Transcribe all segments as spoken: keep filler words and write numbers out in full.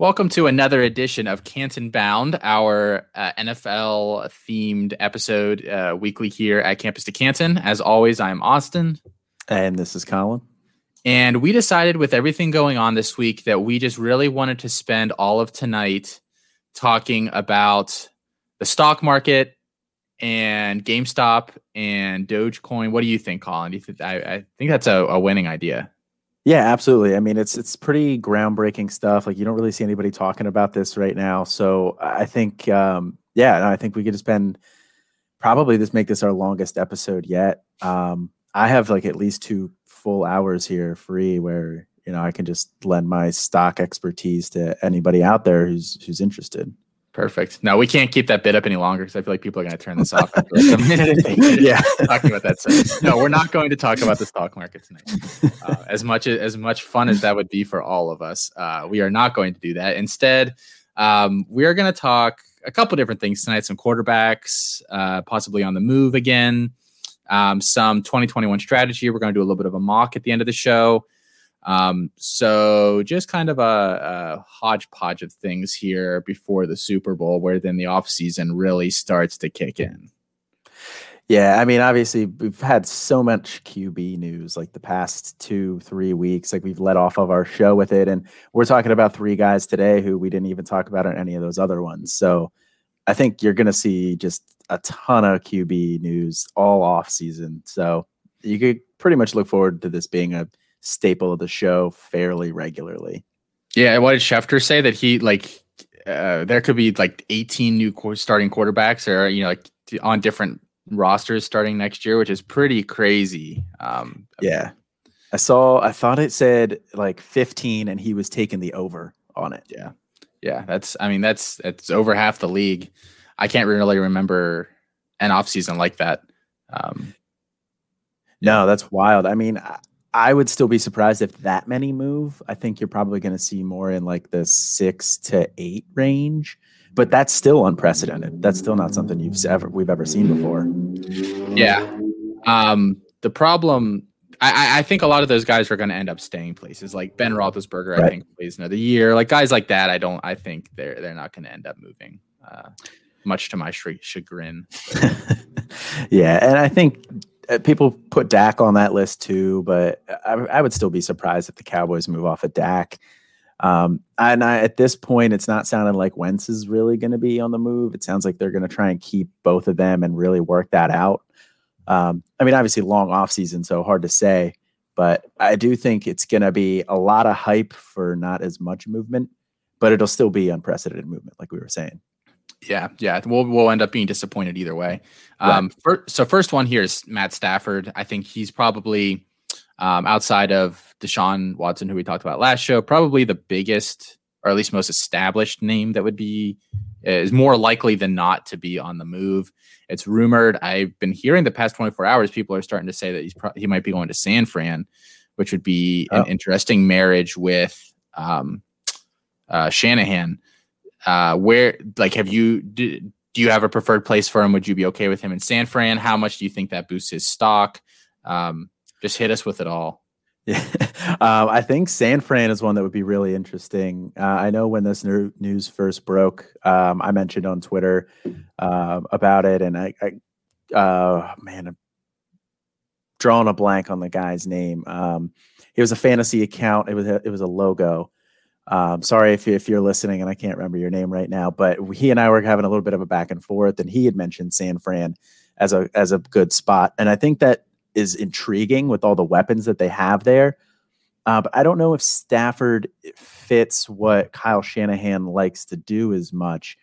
Welcome to another edition of Canton Bound, our uh, N F L-themed episode uh, weekly here at Campus to Canton. As always, I'm Austin. And this is Colin. And we decided with everything going on this week that we just really wanted to spend all of tonight talking about the stock market and GameStop and Dogecoin. What do you think, Colin? Do you th- I, I think that's a, a winning idea. Yeah, absolutely. I mean, it's it's pretty groundbreaking stuff. Like, you don't really see anybody talking about this right now. So I think, um, yeah, I think we could spend probably this make this our longest episode yet. Um, I have like at least two full hours here free where, you know, I can just lend my stock expertise to anybody out there who's who's interested. Perfect. No, we can't keep that bit up any longer because I feel like people are going to turn this off. After like a minute. Yeah, talking about that. So, no, we're not going to talk about the stock market tonight. Uh, as much as much fun as that would be for all of us, uh, we are not going to do that. Instead, um, we are going to talk a couple different things tonight. Some quarterbacks, uh, possibly on the move again. Um, some twenty twenty-one strategy. We're going to do a little bit of a mock at the end of the show. Um, so just kind of a, a hodgepodge of things here before the Super Bowl, where then the offseason really starts to kick in. Yeah. I mean, obviously we've had so much Q B news like the past two, three weeks, like we've let off of our show with it. And we're talking about three guys today who we didn't even talk about on any of those other ones. So I think you're going to see just a ton of Q B news all off season. So you could pretty much look forward to this being a staple of the show fairly regularly. Yeah, what did Schefter say? That he like uh, there could be like eighteen new co- starting quarterbacks, or you know, like t- on different rosters starting next year, which is pretty crazy. Um, yeah, I saw. I thought it said like fifteen, and he was taking the over on it. Yeah, yeah. That's. I mean, that's that's over half the league. I can't really remember an offseason like that. Um, no, that's wild. I mean. I, I would still be surprised if that many move. I think you're probably going to see more in like the six to eight range, but that's still unprecedented. That's still not something you've ever we've ever seen before. Yeah. Um, the problem, I, I think a lot of those guys are going to end up staying places like Ben Roethlisberger. Right. I think plays another year. Like guys like that, I don't. I think they're they're not going to end up moving. Uh, much to my sh- chagrin. Yeah, and I think. People put Dak on that list too, but I, I would still be surprised if the Cowboys move off of Dak. Um, and I, at this point, it's not sounding like Wentz is really going to be on the move. It sounds like they're going to try and keep both of them and really work that out. Um, I mean, obviously long off season, so hard to say, but I do think it's going to be a lot of hype for not as much movement, but it'll still be unprecedented movement. Like we were saying. Yeah, yeah, we'll we'll end up being disappointed either way. Um, right. for, so first one here is Matt Stafford. I think he's probably um, outside of Deshaun Watson, who we talked about last show, probably the biggest or at least most established name that would be is more likely than not to be on the move. It's rumored. I've been hearing the past twenty-four hours, people are starting to say that he's pro- he might be going to San Fran, which would be oh. an interesting marriage with um, uh, Shanahan. Uh, where like have you do, do you have a preferred place for him? Would you be okay with him in San Fran? How much do you think that boosts his stock? Um, just hit us with it all. Yeah, um, I think San Fran is one that would be really interesting. Uh, I know when this new news first broke, um, I mentioned on Twitter uh, about it, and I, I uh, man, I'm drawing a blank on the guy's name. Um, it was a fantasy account. It was a, it was a logo. Um, sorry if, if you're listening and I can't remember your name right now, but he and I were having a little bit of a back and forth, and he had mentioned San Fran as a as a good spot. And I think that is intriguing with all the weapons that they have there. Uh, but I don't know if Stafford fits what Kyle Shanahan likes to do as much.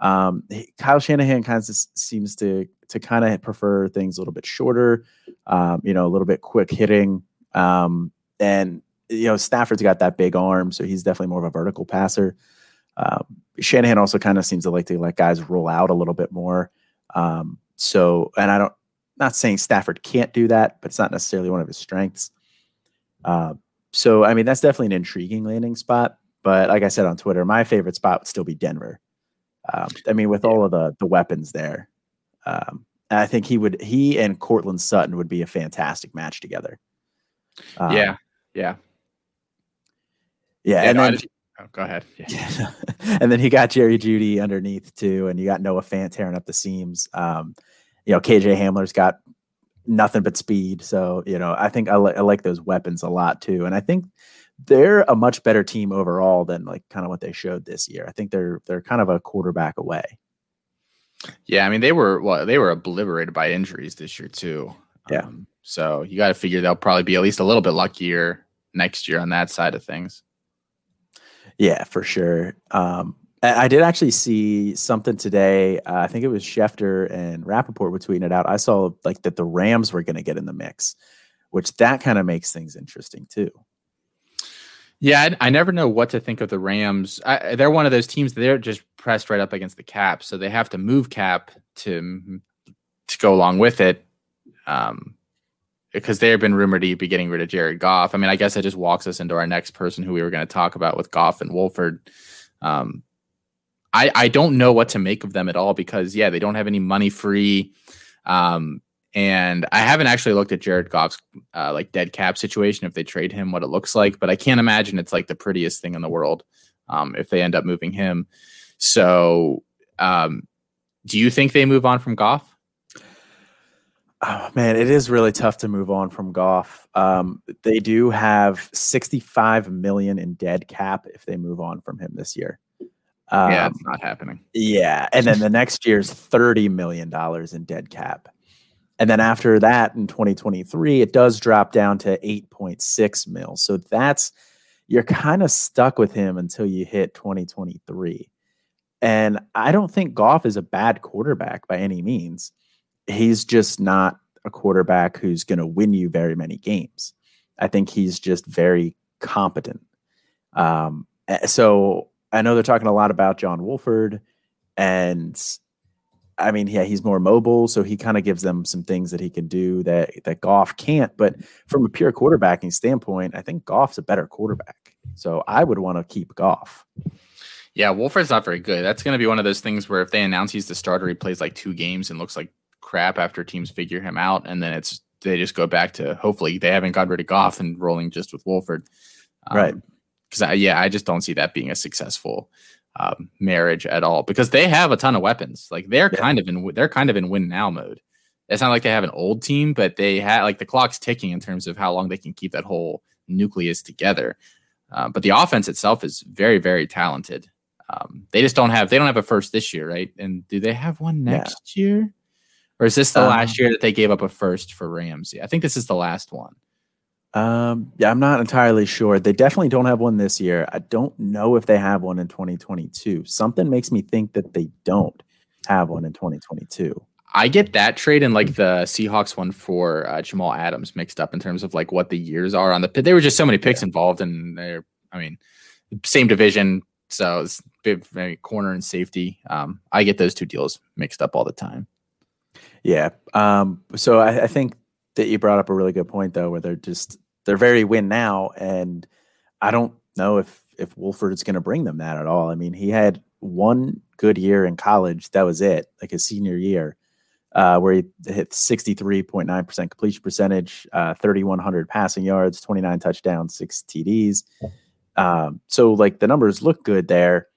Um, Kyle Shanahan kind of seems to to kind of prefer things a little bit shorter, um, you know, a little bit quick hitting, um, and you know, Stafford's got that big arm, so he's definitely more of a vertical passer. Uh, Shanahan also kind of seems to like to let guys roll out a little bit more. Um, so, and I don't, not saying Stafford can't do that, but it's not necessarily one of his strengths. Uh, so, I mean, that's definitely an intriguing landing spot. But like I said on Twitter, my favorite spot would still be Denver. Um, I mean, with all of the the weapons there, um, I think he would, he and Cortland Sutton would be a fantastic match together. Um, yeah. Yeah. Yeah, and then, Oh, go ahead. Yeah. And then you got Jerry Jeudy underneath too, and you got Noah Fant tearing up the seams. Um, you know, K J Hamler's got nothing but speed. So, you know, I think I, li- I like those weapons a lot too. And I think they're a much better team overall than like kind of what they showed this year. I think they're they're kind of a quarterback away. Yeah, I mean, they were well, they were obliterated by injuries this year too. Yeah. Um, so you got to figure they'll probably be at least a little bit luckier next year on that side of things. Yeah, for sure. Um, I did actually see something today. Uh, I think it was Schefter and Rappaport were tweeting it out. I saw like that the Rams were going to get in the mix, which that kind of makes things interesting too. Yeah, I, I never know what to think of the Rams. I, they're one of those teams that they're just pressed right up against the cap, so they have to move cap to to go along with it. Um, because they've been rumored to be getting rid of Jared Goff. I mean, I guess that just walks us into our next person who we were going to talk about with Goff and Wolford. Um, I, I don't know what to make of them at all because, yeah, they don't have any money free. Um, and I haven't actually looked at Jared Goff's uh, like dead cap situation, if they trade him, what it looks like, but I can't imagine it's like the prettiest thing in the world um, if they end up moving him. So um, do you think they move on from Goff? Oh, man, it is really tough to move on from Goff. Um, they do have sixty-five million dollars in dead cap if they move on from him this year. Um, yeah, it's not happening. Yeah, and then the next year's thirty million dollars in dead cap. And then after that, in twenty twenty-three, it does drop down to eight point six mil. So that's, you're kind of stuck with him until you hit twenty twenty-three. And I don't think Goff is a bad quarterback by any means. He's just not a quarterback who's going to win you very many games. I think he's just very competent. Um, so I know they're talking a lot about John Wolford, and I mean, yeah, he's more mobile, so he kind of gives them some things that he can do that, that Goff can't. But from a pure quarterbacking standpoint, I think Goff's a better quarterback. So I would want to keep Goff. Yeah, Wolford's not very good. That's going to be one of those things where if they announce he's the starter, he plays like two games and looks like crap after teams figure him out, and then it's they just go back to hopefully they haven't got rid of Goff and rolling just with Wolford, um, right? Because I, yeah, I just don't see that being a successful um, marriage at all. Because they have a ton of weapons, like they're yeah. kind of in they're kind of in win now mode. It's not like they have an old team, but they have like the clock's ticking in terms of how long they can keep that whole nucleus together. Uh, but the offense itself is very very talented. Um, they just don't have they don't have a first this year, right? And do they have one next yeah. year? Or is this the um, last year that they gave up a first for Ramsey? I think this is the last one. Um, yeah, I'm not entirely sure. They definitely don't have one this year. I don't know if they have one in twenty twenty-two. Something makes me think that they don't have one in twenty twenty-two. I get that trade and like the Seahawks one for uh, Jamal Adams mixed up in terms of like what the years are on the pit. There were just so many picks yeah. involved, and they're, I mean, same division, so it's big, maybe corner and safety. Um, I get those two deals mixed up all the time. Yeah. Um, so I, I think that you brought up a really good point, though, where they're just they're very win now. And I don't know if if Wolford is going to bring them that at all. I mean, he had one good year in college. That was it, like his senior year, uh, where he hit sixty-three point nine percent completion percentage, uh, thirty-one hundred passing yards, twenty-nine touchdowns, six T Ds. Um, so like the numbers look good there.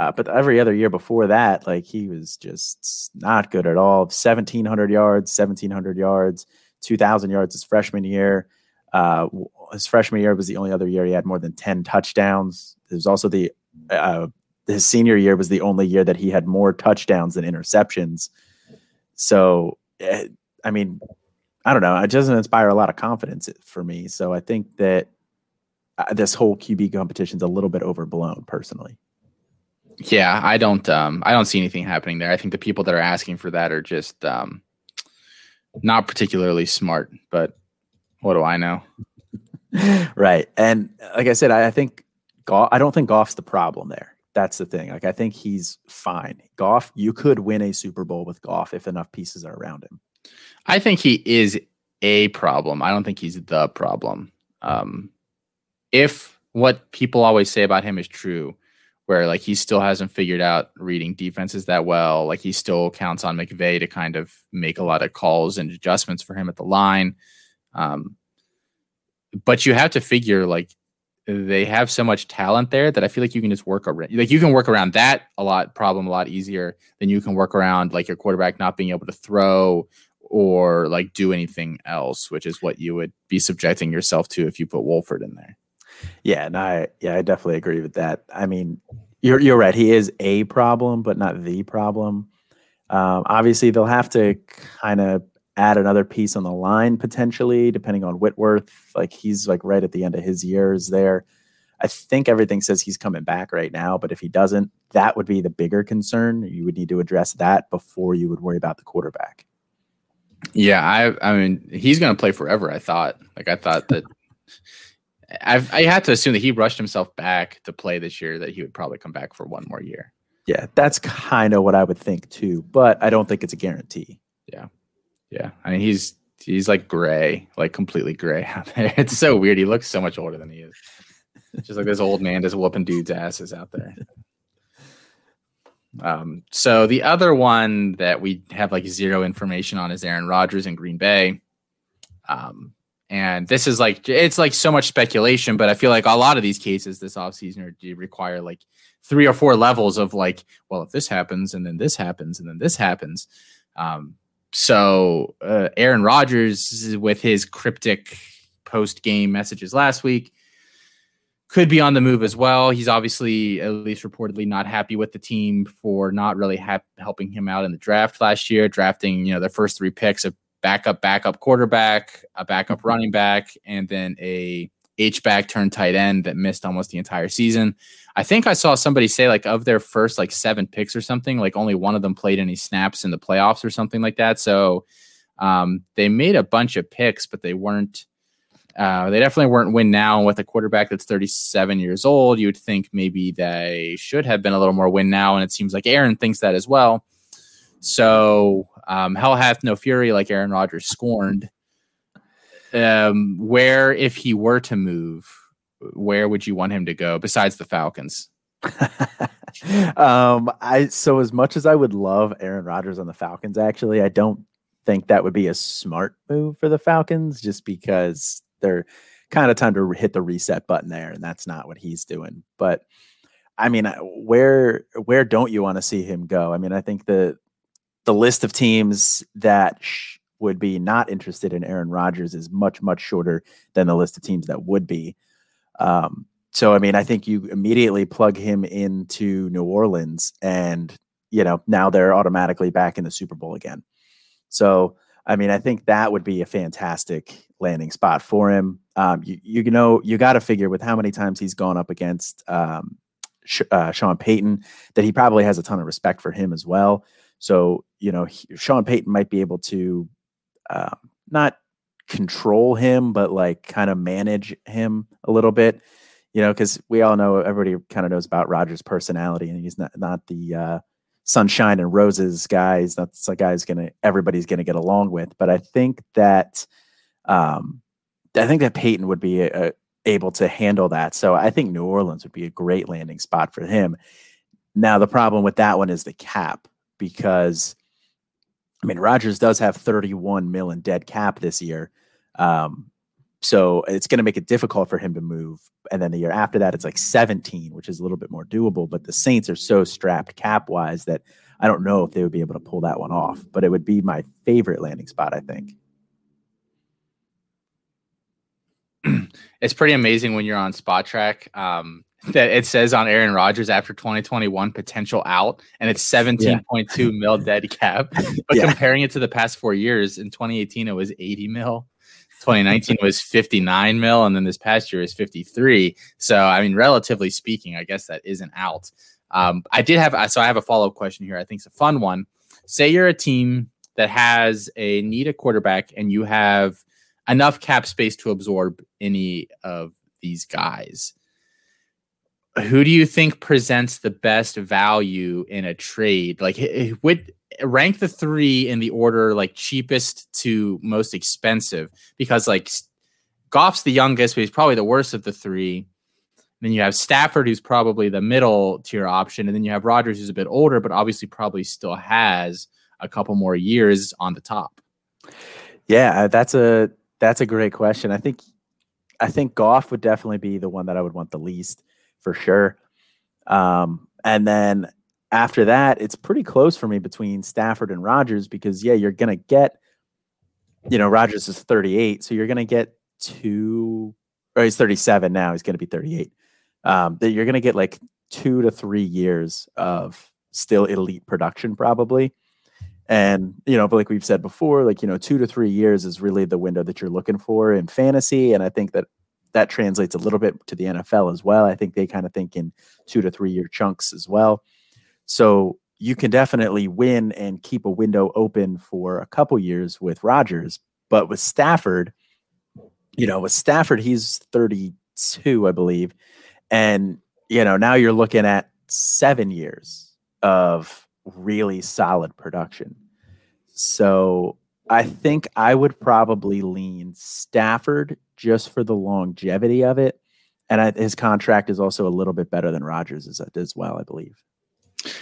Uh, but every other year before that, like he was just not good at all. seventeen hundred yards, seventeen hundred yards, two thousand yards his freshman year. Uh, his freshman year was the only other year he had more than ten touchdowns. It was also the uh, his senior year was the only year that he had more touchdowns than interceptions. So, I mean, I don't know. It doesn't inspire a lot of confidence for me. So I think that this whole Q B competition is a little bit overblown personally. Yeah, I don't um, I don't see anything happening there. I think the people that are asking for that are just um, not particularly smart, but what do I know? Right. And like I said, I, I think Goff, I don't think Goff's the problem there. That's the thing. Like I think he's fine. Goff, you could win a Super Bowl with Goff if enough pieces are around him. I think he is a problem. I don't think he's the problem. Um, if what people always say about him is true, where like he still hasn't figured out reading defenses that well. Like he still counts on McVay to kind of make a lot of calls and adjustments for him at the line. Um, but you have to figure like they have so much talent there that I feel like you can just work around. Like you can work around that a lot problem a lot easier than you can work around like your quarterback not being able to throw or like do anything else, which is what you would be subjecting yourself to if you put Wolford in there. Yeah, and I yeah I definitely agree with that. I mean, you're you're right. He is a problem, but not the problem. Um, obviously, they'll have to kind of add another piece on the line potentially, depending on Whitworth. Like he's like right at the end of his years there. I think everything says he's coming back right now, but if he doesn't, that would be the bigger concern. You would need to address that before you would worry about the quarterback. Yeah, I I mean he's going to play forever. I thought like I thought that I've, I had to assume that he rushed himself back to play this year, that he would probably come back for one more year. Yeah, that's kind of what I would think too, but I don't think it's a guarantee. Yeah. Yeah. I mean, he's, he's like gray, like completely gray out there. It's so weird. He looks so much older than he is. Just like this old man just whooping dudes' asses out there. Um, so the other one that we have like zero information on is Aaron Rodgers in Green Bay. Um, And this is like, it's like so much speculation, but I feel like a lot of these cases this offseason are, require like three or four levels of like, well, if this happens and then this happens and then this happens. Um, so uh, Aaron Rodgers with his cryptic post-game messages last week could be on the move as well. He's obviously at least reportedly not happy with the team for not really ha- helping him out in the draft last year, drafting, you know, their first three picks of backup, backup quarterback, a backup running back, and then a H-back turned tight end that missed almost the entire season. I think I saw somebody say like of their first like seven picks or something, like only one of them played any snaps in the playoffs or something like that. So um, they made a bunch of picks, but they weren't, uh, they definitely weren't win now. And with a quarterback that's thirty-seven years old, you would think maybe they should have been a little more win now. And it seems like Aaron thinks that as well. So um, hell hath no fury, like Aaron Rodgers scorned. Um, where, if he were to move, where would you want him to go besides the Falcons? um, I so as much as I would love Aaron Rodgers on the Falcons, actually, I don't think that would be a smart move for the Falcons, just because they're kind of time to hit the reset button there, and that's not what he's doing. But I mean, where where don't you want to see him go? I mean, I think the the list of teams that sh- would be not interested in Aaron Rodgers is much, much shorter than the list of teams that would be. Um, so, I mean, I think you immediately plug him into New Orleans and, you know, now they're automatically back in the Super Bowl again. So, I mean, I think that would be a fantastic landing spot for him. Um, you, you know, you got to figure with how many times he's gone up against um, Uh, Sean Payton, that he probably has a ton of respect for him as well. So, you know, he, Sean Payton might be able to uh, not control him, but like kind of manage him a little bit, you know, because we all know, everybody kind of knows about Rodgers' personality, and he's not, not the uh, sunshine and roses guys. That's a guy's going to, everybody's going to get along with. But I think that, um, I think that Payton would be a, a able to handle that. So I think New Orleans would be a great landing spot for him. Now, the problem with that one is the cap, because I mean, Rodgers does have thirty-one mil in dead cap this year. Um, so it's going to make it difficult for him to move. And then the year after that, it's like seventeen, which is a little bit more doable, but the Saints are so strapped cap wise that I don't know if they would be able to pull that one off, but it would be my favorite landing spot, I think. It's pretty amazing when you're on Spot Track um, that it says on Aaron Rodgers after twenty twenty-one potential out, and it's seventeen point two yeah. mil dead cap. But yeah. Comparing it to the past four years, in twenty eighteen, it was eighty mil. twenty nineteen was fifty-nine mil. And then this past year is fifty-three. So, I mean, relatively speaking, I guess that isn't out. Um, I did have, so I have a follow-up question here. I think it's a fun one. Say you're a team that has a need a quarterback and you have enough cap space to absorb any of these guys. Who do you think presents the best value in a trade? Like, would rank the three in the order like cheapest to most expensive, because like Goff's the youngest, but he's probably the worst of the three. Then you have Stafford, who's probably the middle tier option. And then you have Rodgers, who's a bit older, but obviously probably still has a couple more years on the top. Yeah, that's a, That's a great question. I think I think Goff would definitely be the one that I would want the least for sure. Um, and then after that, it's pretty close for me between Stafford and Rodgers because, yeah, you're going to get, you know, Rodgers is thirty-eight. So you're going to get two, or he's thirty-seven now. He's going to be thirty-eight. Um, that you're going to get like two to three years of still elite production probably. And, you know, but like we've said before, like, you know, two to three years is really the window that you're looking for in fantasy. And I think that that translates a little bit to the N F L as well. I think they kind of think in two to three year chunks as well. So you can definitely win and keep a window open for a couple years with Rodgers. But with Stafford, you know, with Stafford, he's thirty-two, I believe. And, you know, now you're looking at seven years of really solid production. So I think I would probably lean Stafford just for the longevity of it. And I, his contract is also a little bit better than Rodgers as, as well, I believe.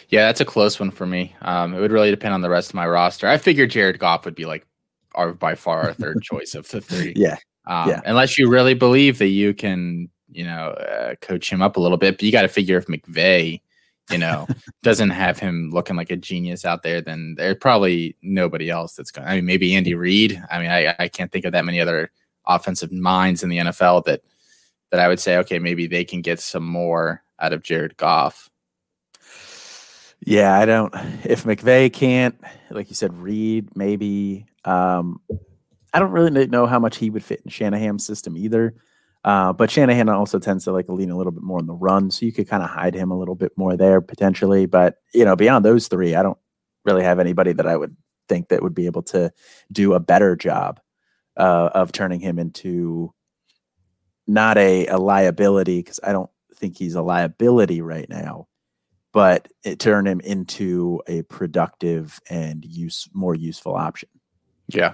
Yeah, that's a close one for me. Um, it would really depend on the rest of my roster. I figured Jared Goff would be like our, by far our third choice of the three. Yeah. Um, yeah. Unless you really believe that you can, you know, uh, coach him up a little bit, but you got to figure if McVay, you know, doesn't have him looking like a genius out there, then there's probably nobody else that's going to. I mean, maybe Andy Reid. I mean, I, I can't think of that many other offensive minds in the N F L that that I would say, okay, maybe they can get some more out of Jared Goff. Yeah, I don't. If McVay can't, like you said, Reid, maybe. Um, I don't really know how much he would fit in Shanahan's system either. Uh, but Shanahan also tends to like lean a little bit more on the run, so you could kind of hide him a little bit more there potentially. But, you know, beyond those three, I don't really have anybody that I would think that would be able to do a better job uh, of turning him into not a, a liability, because I don't think he's a liability right now, but it turned him into a productive and use more useful option. Yeah,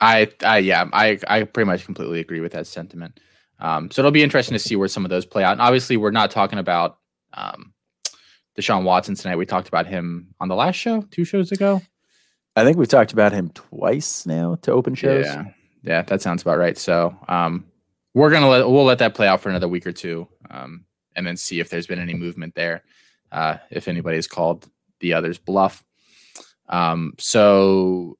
I, I yeah, I, I pretty much completely agree with that sentiment. Um, so it'll be interesting to see where some of those play out. And obviously, we're not talking about um, Deshaun Watson tonight. We talked about him on the last show, two shows ago. I think we've talked about him twice now to open shows. Yeah, yeah, that sounds about right. So um, we're gonna let we'll let that play out for another week or two, um, and then see if there's been any movement there. Uh, if anybody's called the other's bluff. Um, so.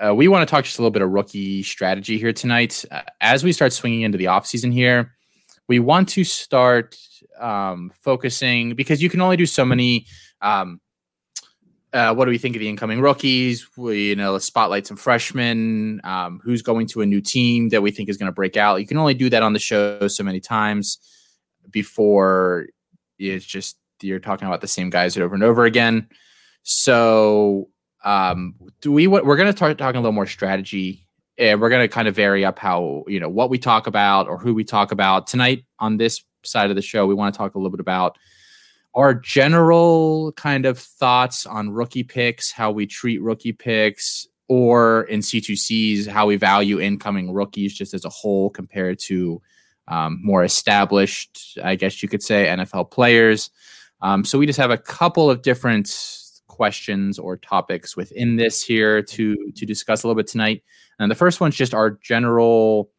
Uh, we want to talk just a little bit of rookie strategy here tonight. Uh, as we start swinging into the offseason here, we want to start um, focusing, because you can only do so many, um, uh, what do we think of the incoming rookies? We, you know, let's spotlight some freshmen, um, who's going to a new team that we think is going to break out. You can only do that on the show so many times before it's just you're talking about the same guys over and over again. So... Um, do we, we're going to start talking a little more strategy, and we're going to kind of vary up how, you know, what we talk about or who we talk about tonight on this side of the show. We want to talk a little bit about our general kind of thoughts on rookie picks, how we treat rookie picks, or in C two Cs, how we value incoming rookies just as a whole compared to, um, more established, I guess you could say, N F L players. Um, so we just have a couple of different questions or topics within this here to to discuss a little bit tonight. And the first one's just our general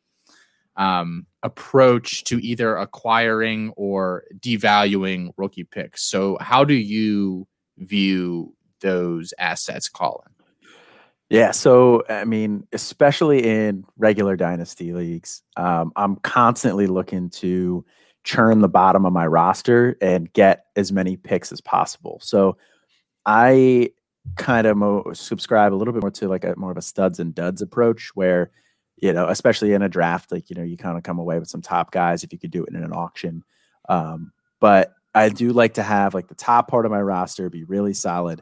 um, approach to either acquiring or devaluing rookie picks. So how do you view those assets, Colin? Yeah, so, I mean, especially in regular dynasty leagues, um, I'm constantly looking to churn the bottom of my roster and get as many picks as possible. So I kind of mo- subscribe a little bit more to like a more of a studs and duds approach where, you know, especially in a draft, like, you know, you kind of come away with some top guys if you could do it in an auction. Um, but I do like to have like the top part of my roster be really solid,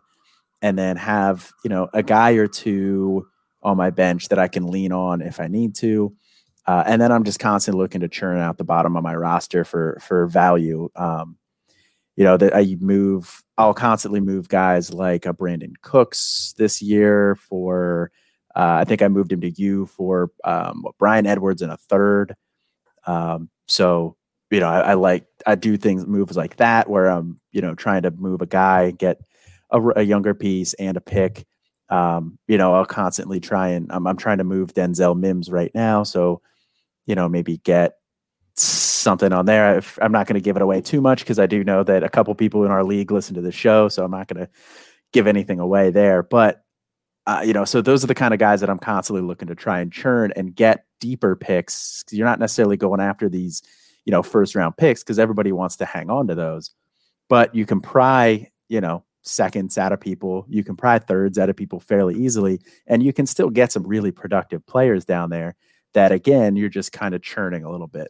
and then have, you know, a guy or two on my bench that I can lean on if I need to. Uh, and then I'm just constantly looking to churn out the bottom of my roster for, for value. Um, You know, that I move, I'll constantly move guys like a Brandon Cooks this year for, uh, I think I moved him to you for um, Brian Edwards and a third. Um, so, you know, I, I like, I do things, moves like that where I'm, you know, trying to move a guy, get a, a younger piece and a pick. Um, you know, I'll constantly try and, I'm, I'm trying to move Denzel Mims right now. So, you know, maybe get something on there. I'm not going to give it away too much because I do know that a couple people in our league listen to the show, so I'm not going to give anything away there. But, uh, you know, so those are the kind of guys that I'm constantly looking to try and churn and get deeper picks. You're not necessarily going after these, you know, first round picks because everybody wants to hang on to those. But you can pry, you know, seconds out of people. You can pry thirds out of people fairly easily, and you can still get some really productive players down there that, again, you're just kind of churning a little bit.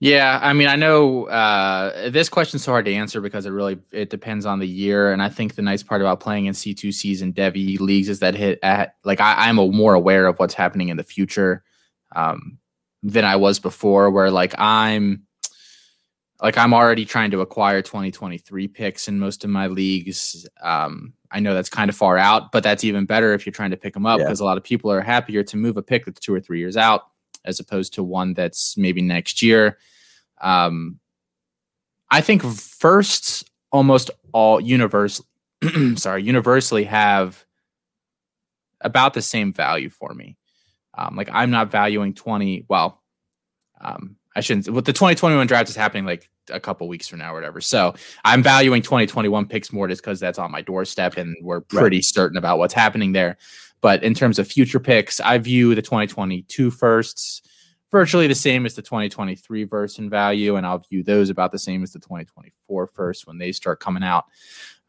Yeah, I mean, I know uh, this question's so hard to answer because it really it depends on the year. And I think the nice part about playing in C two Cs and Devy leagues is that hit at like I, I'm a more aware of what's happening in the future um, than I was before, where like I'm like I'm already trying to acquire twenty twenty-three picks in most of my leagues. Um, I know that's kind of far out, but that's even better if you're trying to pick them up because yeah. a lot of people are happier to move a pick that's two or three years out as opposed to one that's maybe next year. Um, I think firsts almost all universe, sorry, universally have about the same value for me. Um, like I'm not valuing twenty. Well, um, I shouldn't. With the twenty twenty-one draft is happening like a couple weeks from now or whatever. So I'm valuing twenty twenty-one picks more just because that's on my doorstep and we're pretty right. certain about what's happening there. But in terms of future picks, I view the twenty twenty-two firsts virtually the same as the twenty twenty-three verse in value, and I'll view those about the same as the twenty twenty-four first when they start coming out.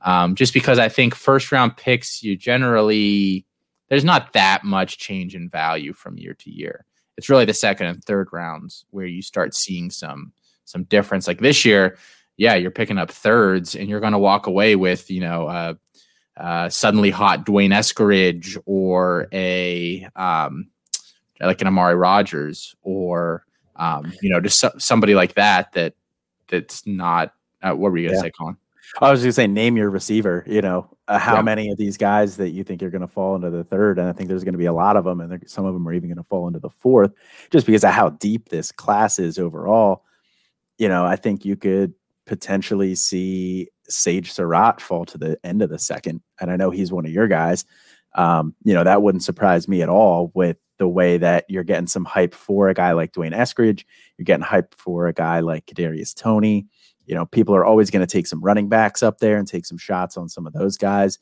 Um, just because I think first round picks, you generally there's not that much change in value from year to year. It's really the second and third rounds where you start seeing some some difference. Like this year, yeah, you're picking up thirds, and you're going to walk away with you know uh, uh, suddenly hot Dwayne Eskridge or a. Um, like an Amari Rodgers or, um, you know, just so, somebody like that, that that's not, uh, what were you going to yeah. say, Colin? I was going to say, name your receiver, you know, uh, how yeah. many of these guys that you think you're going to fall into the third. And I think there's going to be a lot of them. And there, some of them are even going to fall into the fourth just because of how deep this class is overall. You know, I think you could potentially see Sage Surratt fall to the end of the second. And I know he's one of your guys. Um, you know, that wouldn't surprise me at all with the way that you're getting some hype for a guy like Dwayne Eskridge. You're getting hype for a guy like Kadarius Toney. You know, people are always going to take some running backs up there and take some shots on some of those guys.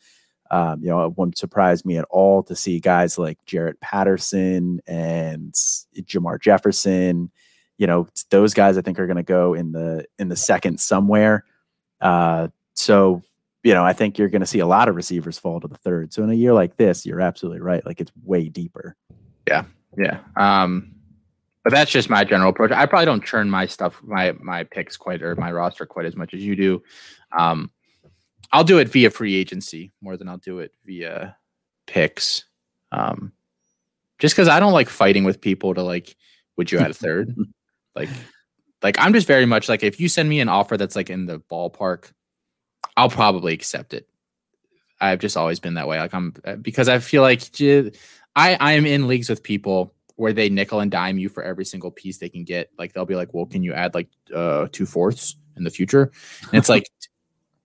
Um, you know, it wouldn't surprise me at all to see guys like Jarrett Patterson and Jamar Jefferson. You know, those guys I think are going to go in the, in the second somewhere. Uh, so, you know, I think you're going to see a lot of receivers fall to the third. So in a year like this, you're absolutely right. Like it's way deeper. Yeah. Yeah. Um, but that's just my general approach. I probably don't churn my stuff, my, my picks quite, or my roster quite as much as you do. Um, I'll do it via free agency more than I'll do it via picks. Um, just cause I don't like fighting with people to like, would you add a third? like, like I'm just very much like, if you send me an offer that's like in the ballpark, I'll probably accept it. I've just always been that way. Like I'm, because I feel like I, I am in leagues with people where they nickel and dime you for every single piece they can get. Like they'll be like, well, can you add like uh, two fourths in the future? And it's like,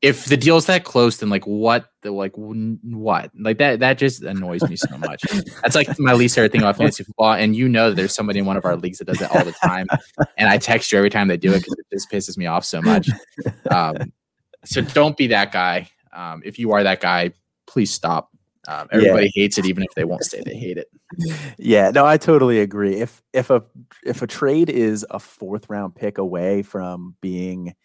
if the deal's that close, then like what, the, like what, like that, that just annoys me so much. That's like my least favorite thing about fantasy football. And you know, that there's somebody in one of our leagues that does it all the time. And I text you every time they do it because it just pisses me off so much. Um, So don't be that guy. Um, if you are that guy, please stop. Um, everybody yeah. hates it, even if they won't say they hate it. Yeah, no, I totally agree. If if a if a trade is a fourth round pick away from being,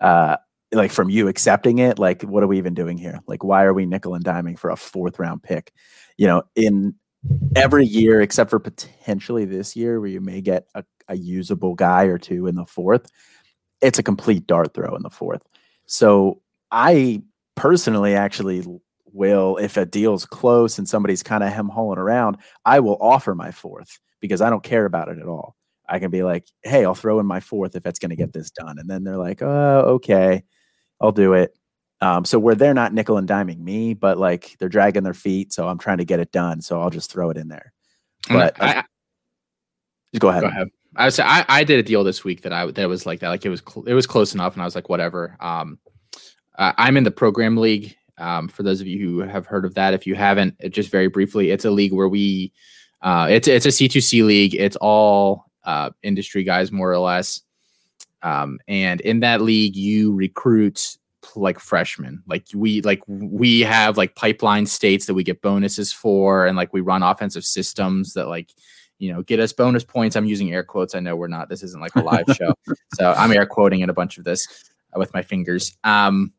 uh, like from you accepting it, like what are we even doing here? Like why are we nickel and diming for a fourth round pick? You know, in every year except for potentially this year, where you may get a, a usable guy or two in the fourth, it's a complete dart throw in the fourth. So I personally actually will, if a deal's close and somebody's kind of hem-hauling around, I will offer my fourth because I don't care about it at all. I can be like, hey, I'll throw in my fourth if that's going to get this done. And then they're like, oh, okay, I'll do it. Um, so where they're not nickel and diming me, but like they're dragging their feet. So I'm trying to get it done. So I'll just throw it in there. But I, I, I, go ahead. Go ahead. I was I, I did a deal this week that I that was like that like it was cl- it was close enough and I was like whatever. Um, uh, I'm in the program league. Um, for those of you who have heard of that, if you haven't, it, just very briefly, it's a league where we, uh, it's it's a C two C league. It's all uh, industry guys, more or less. Um, and in that league, you recruit like freshmen, like we, like we have like pipeline states that we get bonuses for. And like, we run offensive systems that like, you know, get us bonus points. I'm using air quotes. I know we're not, this isn't like a live show. So I'm air quoting in a bunch of this uh, with my fingers. Um,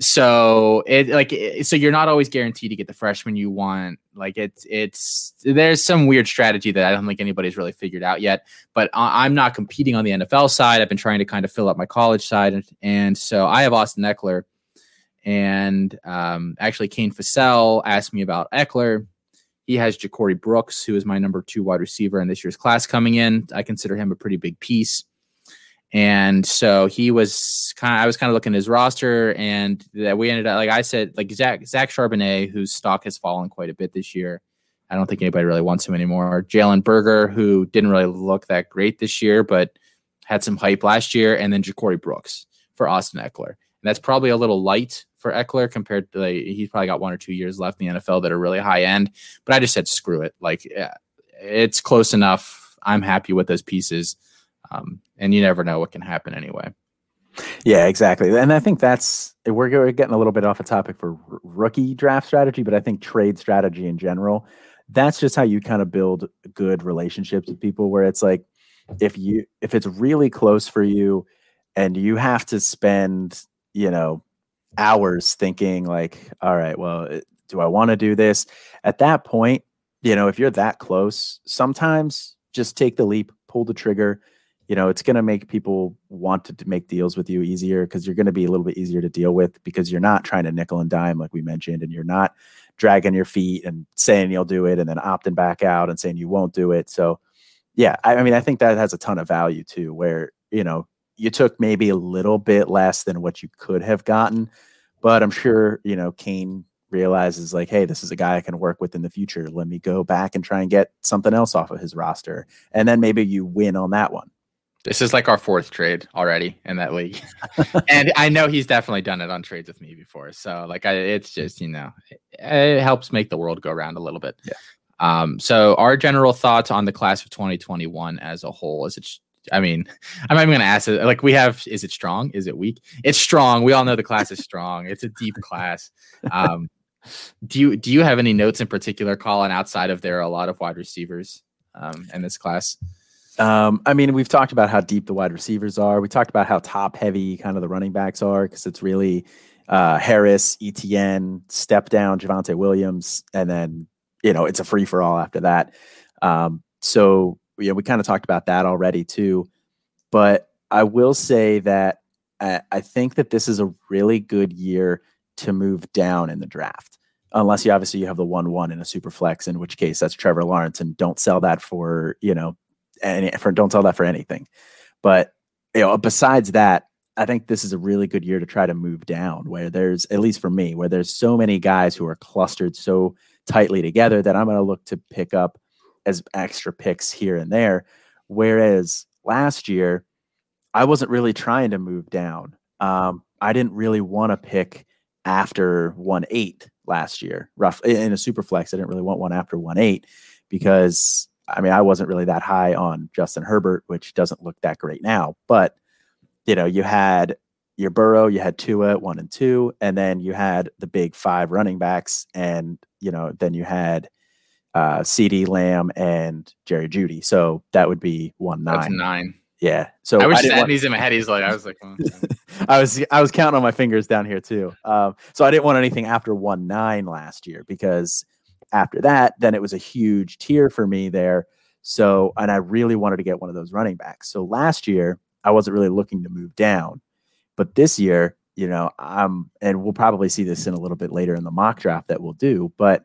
So it like it, so you're not always guaranteed to get the freshman you want. Like it's it's there's some weird strategy that I don't think anybody's really figured out yet. But I, I'm not competing on the N F L side. I've been trying to kind of fill up my college side, and, and so I have Austin Eckler, and um, actually Kane Fassell asked me about Eckler. He has Ja'Cory Brooks, who is my number two wide receiver in this year's class coming in. I consider him a pretty big piece. And so he was kind of, I was kind of looking at his roster, and that we ended up, like I said, like Zach, Zach Charbonnet, whose stock has fallen quite a bit this year. I don't think anybody really wants him anymore. Jalen Berger, who didn't really look that great this year, but had some hype last year. And then Ja'Cory Brooks for Austin Eckler. And that's probably a little light for Eckler compared to like, he's probably got one or two years left in the N F L that are really high end, but I just said, screw it. Like yeah, it's close enough. I'm happy with those pieces. Um, and you never know what can happen anyway. Yeah, exactly. And I think that's, we're, we're getting a little bit off a topic for r- rookie draft strategy, but I think trade strategy in general, that's just how you kind of build good relationships with people, where it's like, if you, if it's really close for you and you have to spend, you know, hours thinking like, all right, well, do I want to do this at that point? You know, if you're that close, sometimes just take the leap, pull the trigger. You know, it's going to make people want to make deals with you easier, because you're going to be a little bit easier to deal with, because you're not trying to nickel and dime like we mentioned, and you're not dragging your feet and saying you'll do it and then opting back out and saying you won't do it. So, yeah, I, I mean, I think that has a ton of value too, where, you know, you took maybe a little bit less than what you could have gotten, but I'm sure, you know, Kane realizes like, hey, this is a guy I can work with in the future. Let me go back and try and get something else off of his roster. And then maybe you win on that one. This is like our fourth trade already in that league. And I know he's definitely done it on trades with me before. So like, I, it's just, you know, it, it helps make the world go around a little bit. Yeah. Um, so our general thoughts on the class of twenty twenty-one as a whole, is it, I mean, I'm not even going to ask it. Like we have, is it strong? Is it weak? It's strong. We all know the class is strong. It's a deep class. Um, do you, do you have any notes in particular, Colin, outside of there are a lot of wide receivers um, in this class? Um, I mean, we've talked about how deep the wide receivers are. We talked about how top heavy kind of the running backs are, because it's really uh, Harris, Etienne, step down, Javonte Williams, and then, you know, it's a free for all after that. Um, so, you know, we kind of talked about that already too. But I will say that I, I think that this is a really good year to move down in the draft. Unless you obviously you have the one one in a super flex, in which case that's Trevor Lawrence, and don't sell that for, you know, and for, don't sell that for anything. But, you know, besides that, I think this is a really good year to try to move down, where there's, at least for me, where there's so many guys who are clustered so tightly together that I'm going to look to pick up as extra picks here and there. Whereas last year, I wasn't really trying to move down. Um, I didn't really want to pick after one eight last year, roughly in a super flex. I didn't really want one after one eight because, I mean, I wasn't really that high on Justin Herbert, which doesn't look that great now. But, you know, you had your Burrow, you had Tua at one and two, and then you had the big five running backs. And, you know, then you had uh, CeeDee Lamb and Jerry Jeudy. So that would be one nine. That's nine. Yeah. So I was I just adding these in my head. He's like, I was like, oh. I was, I was counting on my fingers down here too. Um, so I didn't want anything after one nine last year, because after that, then it was a huge tier for me there. So, and I really wanted to get one of those running backs. So last year, I wasn't really looking to move down. But this year, you know, I'm, and we'll probably see this in a little bit later in the mock draft that we'll do. But,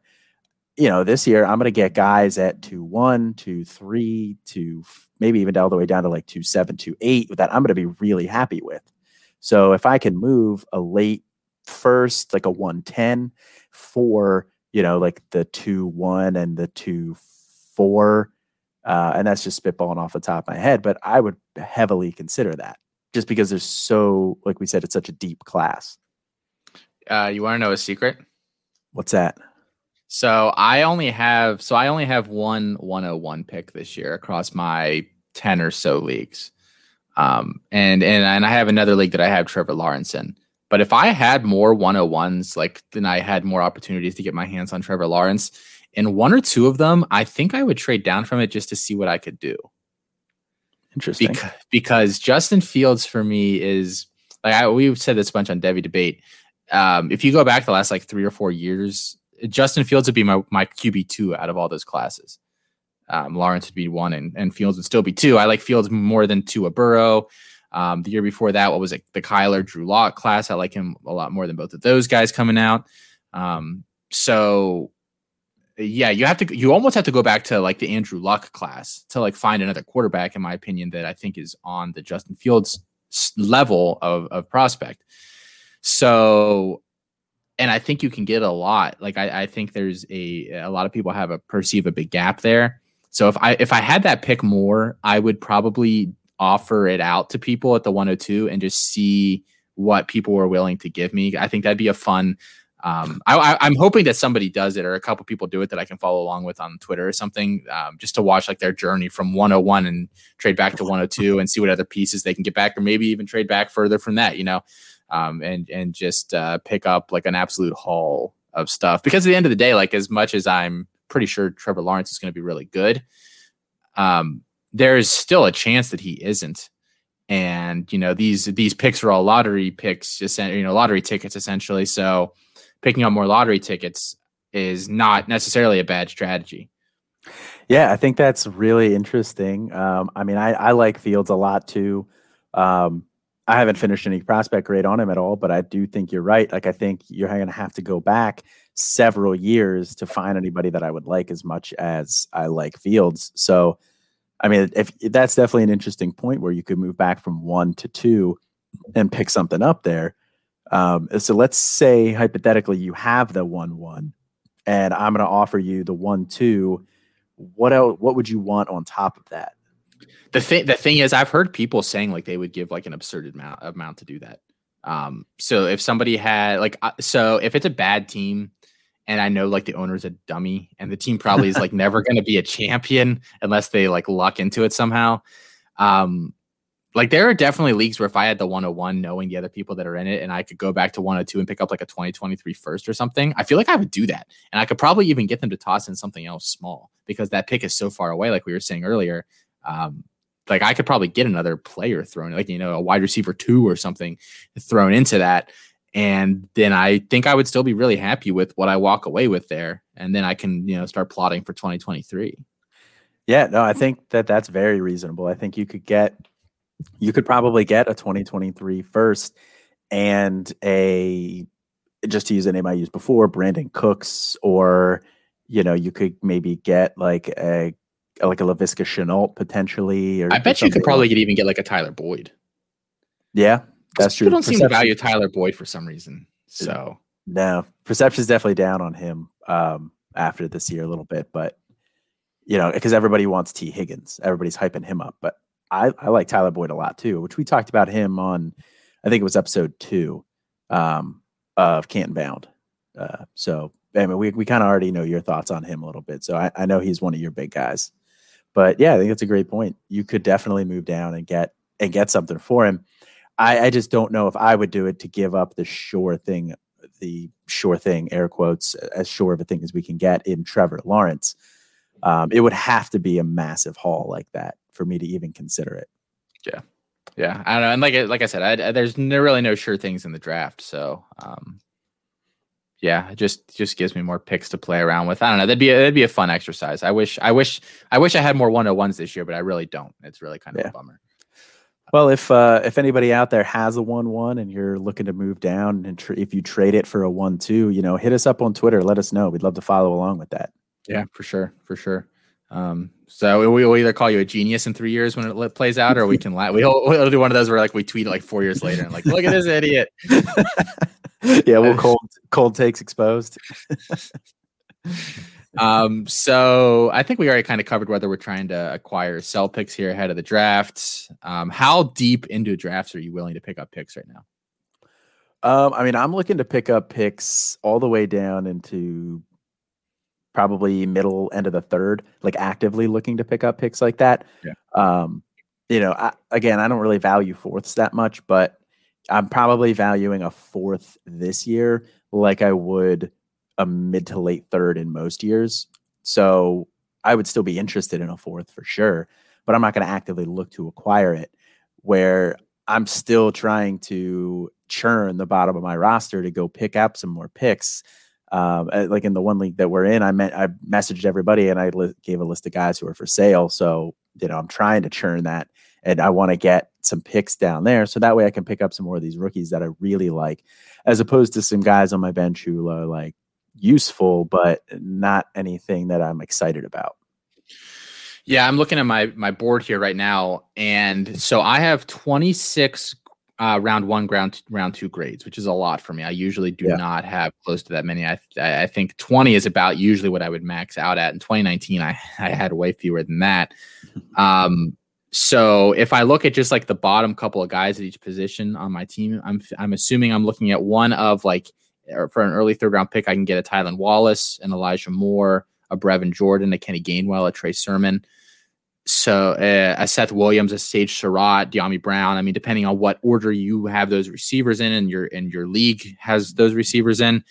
you know, this year, I'm going to get guys at two one, two three, two, maybe even all the way down to like two seven, two eight that I'm going to be really happy with. So if I can move a late first, like a one ten for, you know, like the two one and the two four. Uh, and that's just spitballing off the top of my head. But I would heavily consider that, just because there's so, like we said, it's such a deep class. Uh, you want to know a secret? What's that? So I only have, so I only have one one oh one pick this year across my ten or so leagues. Um, and, and, and I have another league that I have Trevor Lawrence in. But if I had more one oh ones, like, then I had more opportunities to get my hands on Trevor Lawrence. And one or two of them, I think I would trade down from it just to see what I could do. Interesting. Beca- because Justin Fields for me is, like, I, we've said this a bunch on Debbie Debate. Um, if you go back the last like three or four years, Justin Fields would be my, my Q B two out of all those classes. Um, Lawrence would be one and, and Fields would still be two. I like Fields more than Tua Burrow. Um, the year before that, what was it? The Kyler Drew Lock class. I like him a lot more than both of those guys coming out. Um, so yeah, you have to, you almost have to go back to like the Andrew Luck class to like find another quarterback, in my opinion, that I think is on the Justin Fields level of, of prospect. So, and I think you can get a lot. Like, I, I think there's a, a lot of people have a perceive a big gap there. So if I, if I had that pick more, I would probably offer it out to people at the one oh two and just see what people were willing to give me. I think that'd be a fun, um, I, I, I'm hoping that somebody does it or a couple people do it that I can follow along with on Twitter or something, um, just to watch like their journey from one oh one and trade back to one oh two and see what other pieces they can get back, or maybe even trade back further from that, you know, um, and, and just, uh, pick up like an absolute haul of stuff, because at the end of the day, like, as much as I'm pretty sure Trevor Lawrence is going to be really good, um, there is still a chance that he isn't. And, you know, these, these picks are all lottery picks, just, you know, lottery tickets essentially. So picking up more lottery tickets is not necessarily a bad strategy. Yeah. I think that's really interesting. Um, I mean, I, I like Fields a lot too. Um, I haven't finished any prospect grade on him at all, but I do think you're right. Like, I think you're going to have to go back several years to find anybody that I would like as much as I like Fields. So, I mean, if that's definitely an interesting point where you could move back from one to two and pick something up there. Um, so let's say hypothetically you have the one, one, and I'm going to offer you the one, two. What else, what would you want on top of that? The thing, the thing is, I've heard people saying like they would give like an absurd amount, amount to do that. Um, so if somebody had like, so if it's a bad team, and I know like the owner's a dummy and the team probably is like never going to be a champion unless they like luck into it somehow. Um, like there are definitely leagues where if I had the one oh one knowing the other people that are in it and I could go back to one oh two and pick up like a twenty twenty-three first or something, I feel like I would do that. And I could probably even get them to toss in something else small because that pick is so far away. Like we were saying earlier, um, like I could probably get another player thrown, like, you know, a wide receiver two or something thrown into that. And then I think I would still be really happy with what I walk away with there. And then I can, you know, start plotting for twenty twenty-three. Yeah, no, I think that that's very reasonable. I think you could get, you could probably get a twenty twenty-three first and a, just to use a name I used before, Brandon Cooks, or, you know, you could maybe get like a, like a Laviska Shenault potentially. Or I bet you could probably get, even get like a Tyler Boyd. Yeah. That's true. People don't seem to value Tyler Boyd for some reason. So no, perception's definitely down on him um, after this year a little bit, but you know, because everybody wants T Higgins, everybody's hyping him up. But I, I like Tyler Boyd a lot too, which we talked about him on, I think it was episode two um, of Canton Bound. Uh, so I mean, we we kind of already know your thoughts on him a little bit. So I, I know he's one of your big guys, but yeah, I think that's a great point. You could definitely move down and get and get something for him. I, I just don't know if I would do it to give up the sure thing, the sure thing, air quotes, as sure of a thing as we can get in Trevor Lawrence. Um, it would have to be a massive haul like that for me to even consider it. Yeah. Yeah. I don't know. And like, like I said, I, I, there's no, really no sure things in the draft. So um, yeah, it just, just gives me more picks to play around with. I don't know. That'd be, a, that'd be a fun exercise. I wish, I wish, I wish I had more one oh ones this year, but I really don't. It's really kind of yeah. a bummer. Well, if uh, if anybody out there has a one one and you're looking to move down, and tr- if you trade it for a one two, you know, hit us up on Twitter. Let us know. We'd love to follow along with that. Yeah, for sure, for sure. Um, so we will either call you a genius in three years when it plays out, or we can la- we'll, we'll do one of those where like we tweet like four years later and like, look at this idiot. Yeah, we'll cold cold takes exposed. Um, so I think we already kind of covered whether we're trying to acquire sell picks here ahead of the draft. Um, how deep into drafts are you willing to pick up picks right now? Um, I mean, I'm looking to pick up picks all the way down into probably middle end of the third, like actively looking to pick up picks like that. Yeah. Um, you know, I, again, I don't really value fourths that much, but I'm probably valuing a fourth this year like I would a mid to late third in most years. So I would still be interested in a fourth for sure, but I'm not going to actively look to acquire it, where I'm still trying to churn the bottom of my roster to go pick up some more picks. Um, like in the one league that we're in, I meant I messaged everybody and I li- gave a list of guys who are for sale. So, you know, I'm trying to churn that, and I want to get some picks down there. So that way I can pick up some more of these rookies that I really like, as opposed to some guys on my bench who are like useful, but not anything that I'm excited about. Yeah, I'm looking at my my board here right now, and so I have twenty-six uh, round one, round round two grades, which is a lot for me. I usually do yeah. not have close to that many. I th- I think twenty is about usually what I would max out at. In twenty nineteen, I, I had way fewer than that. Um, so if I look at just like the bottom couple of guys at each position on my team, I'm I'm assuming I'm looking at one of like, or for an early third round pick, I can get a Tylan Wallace, an Elijah Moore, a Brevin Jordan, a Kenny Gainwell, a Trey Sermon. So uh, a Seth Williams, a Sage Surratt, De'Ami Brown. I mean, depending on what order you have those receivers in, and your and your league has those receivers in.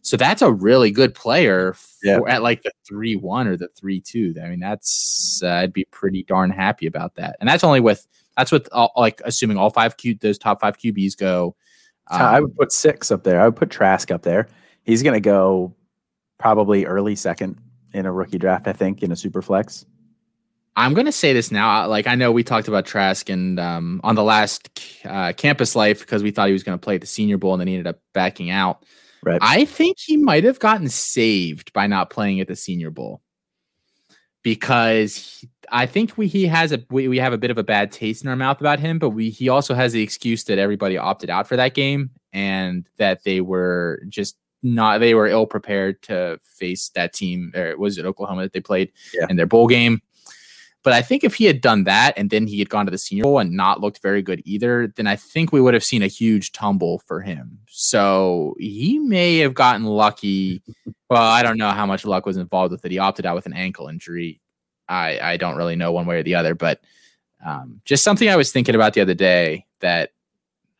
So that's a really good player for, yeah. at like the three one or the three two. I mean, that's uh, I'd be pretty darn happy about that. And that's only with that's with all, like assuming all five Q those top five Q Bs go. Um, I would put six up there. I would put Trask up there. He's going to go probably early second in a rookie draft, I think, in a super flex. I'm going to say this now. Like, I know we talked about Trask and um, on the last uh, Campus Life, because we thought he was going to play at the Senior Bowl, and then he ended up backing out. Right. I think he might have gotten saved by not playing at the Senior Bowl, because he, I think we he has a we, we have a bit of a bad taste in our mouth about him, but we he also has the excuse that everybody opted out for that game, and that they were just Not they were ill prepared to face that team. Or was it Oklahoma that they played yeah. in their bowl game? But I think if he had done that, and then he had gone to the Senior Bowl and not looked very good either, then I think we would have seen a huge tumble for him. So he may have gotten lucky. Well, I don't know how much luck was involved with it. He opted out with an ankle injury. I, I don't really know one way or the other, but um, just something I was thinking about the other day that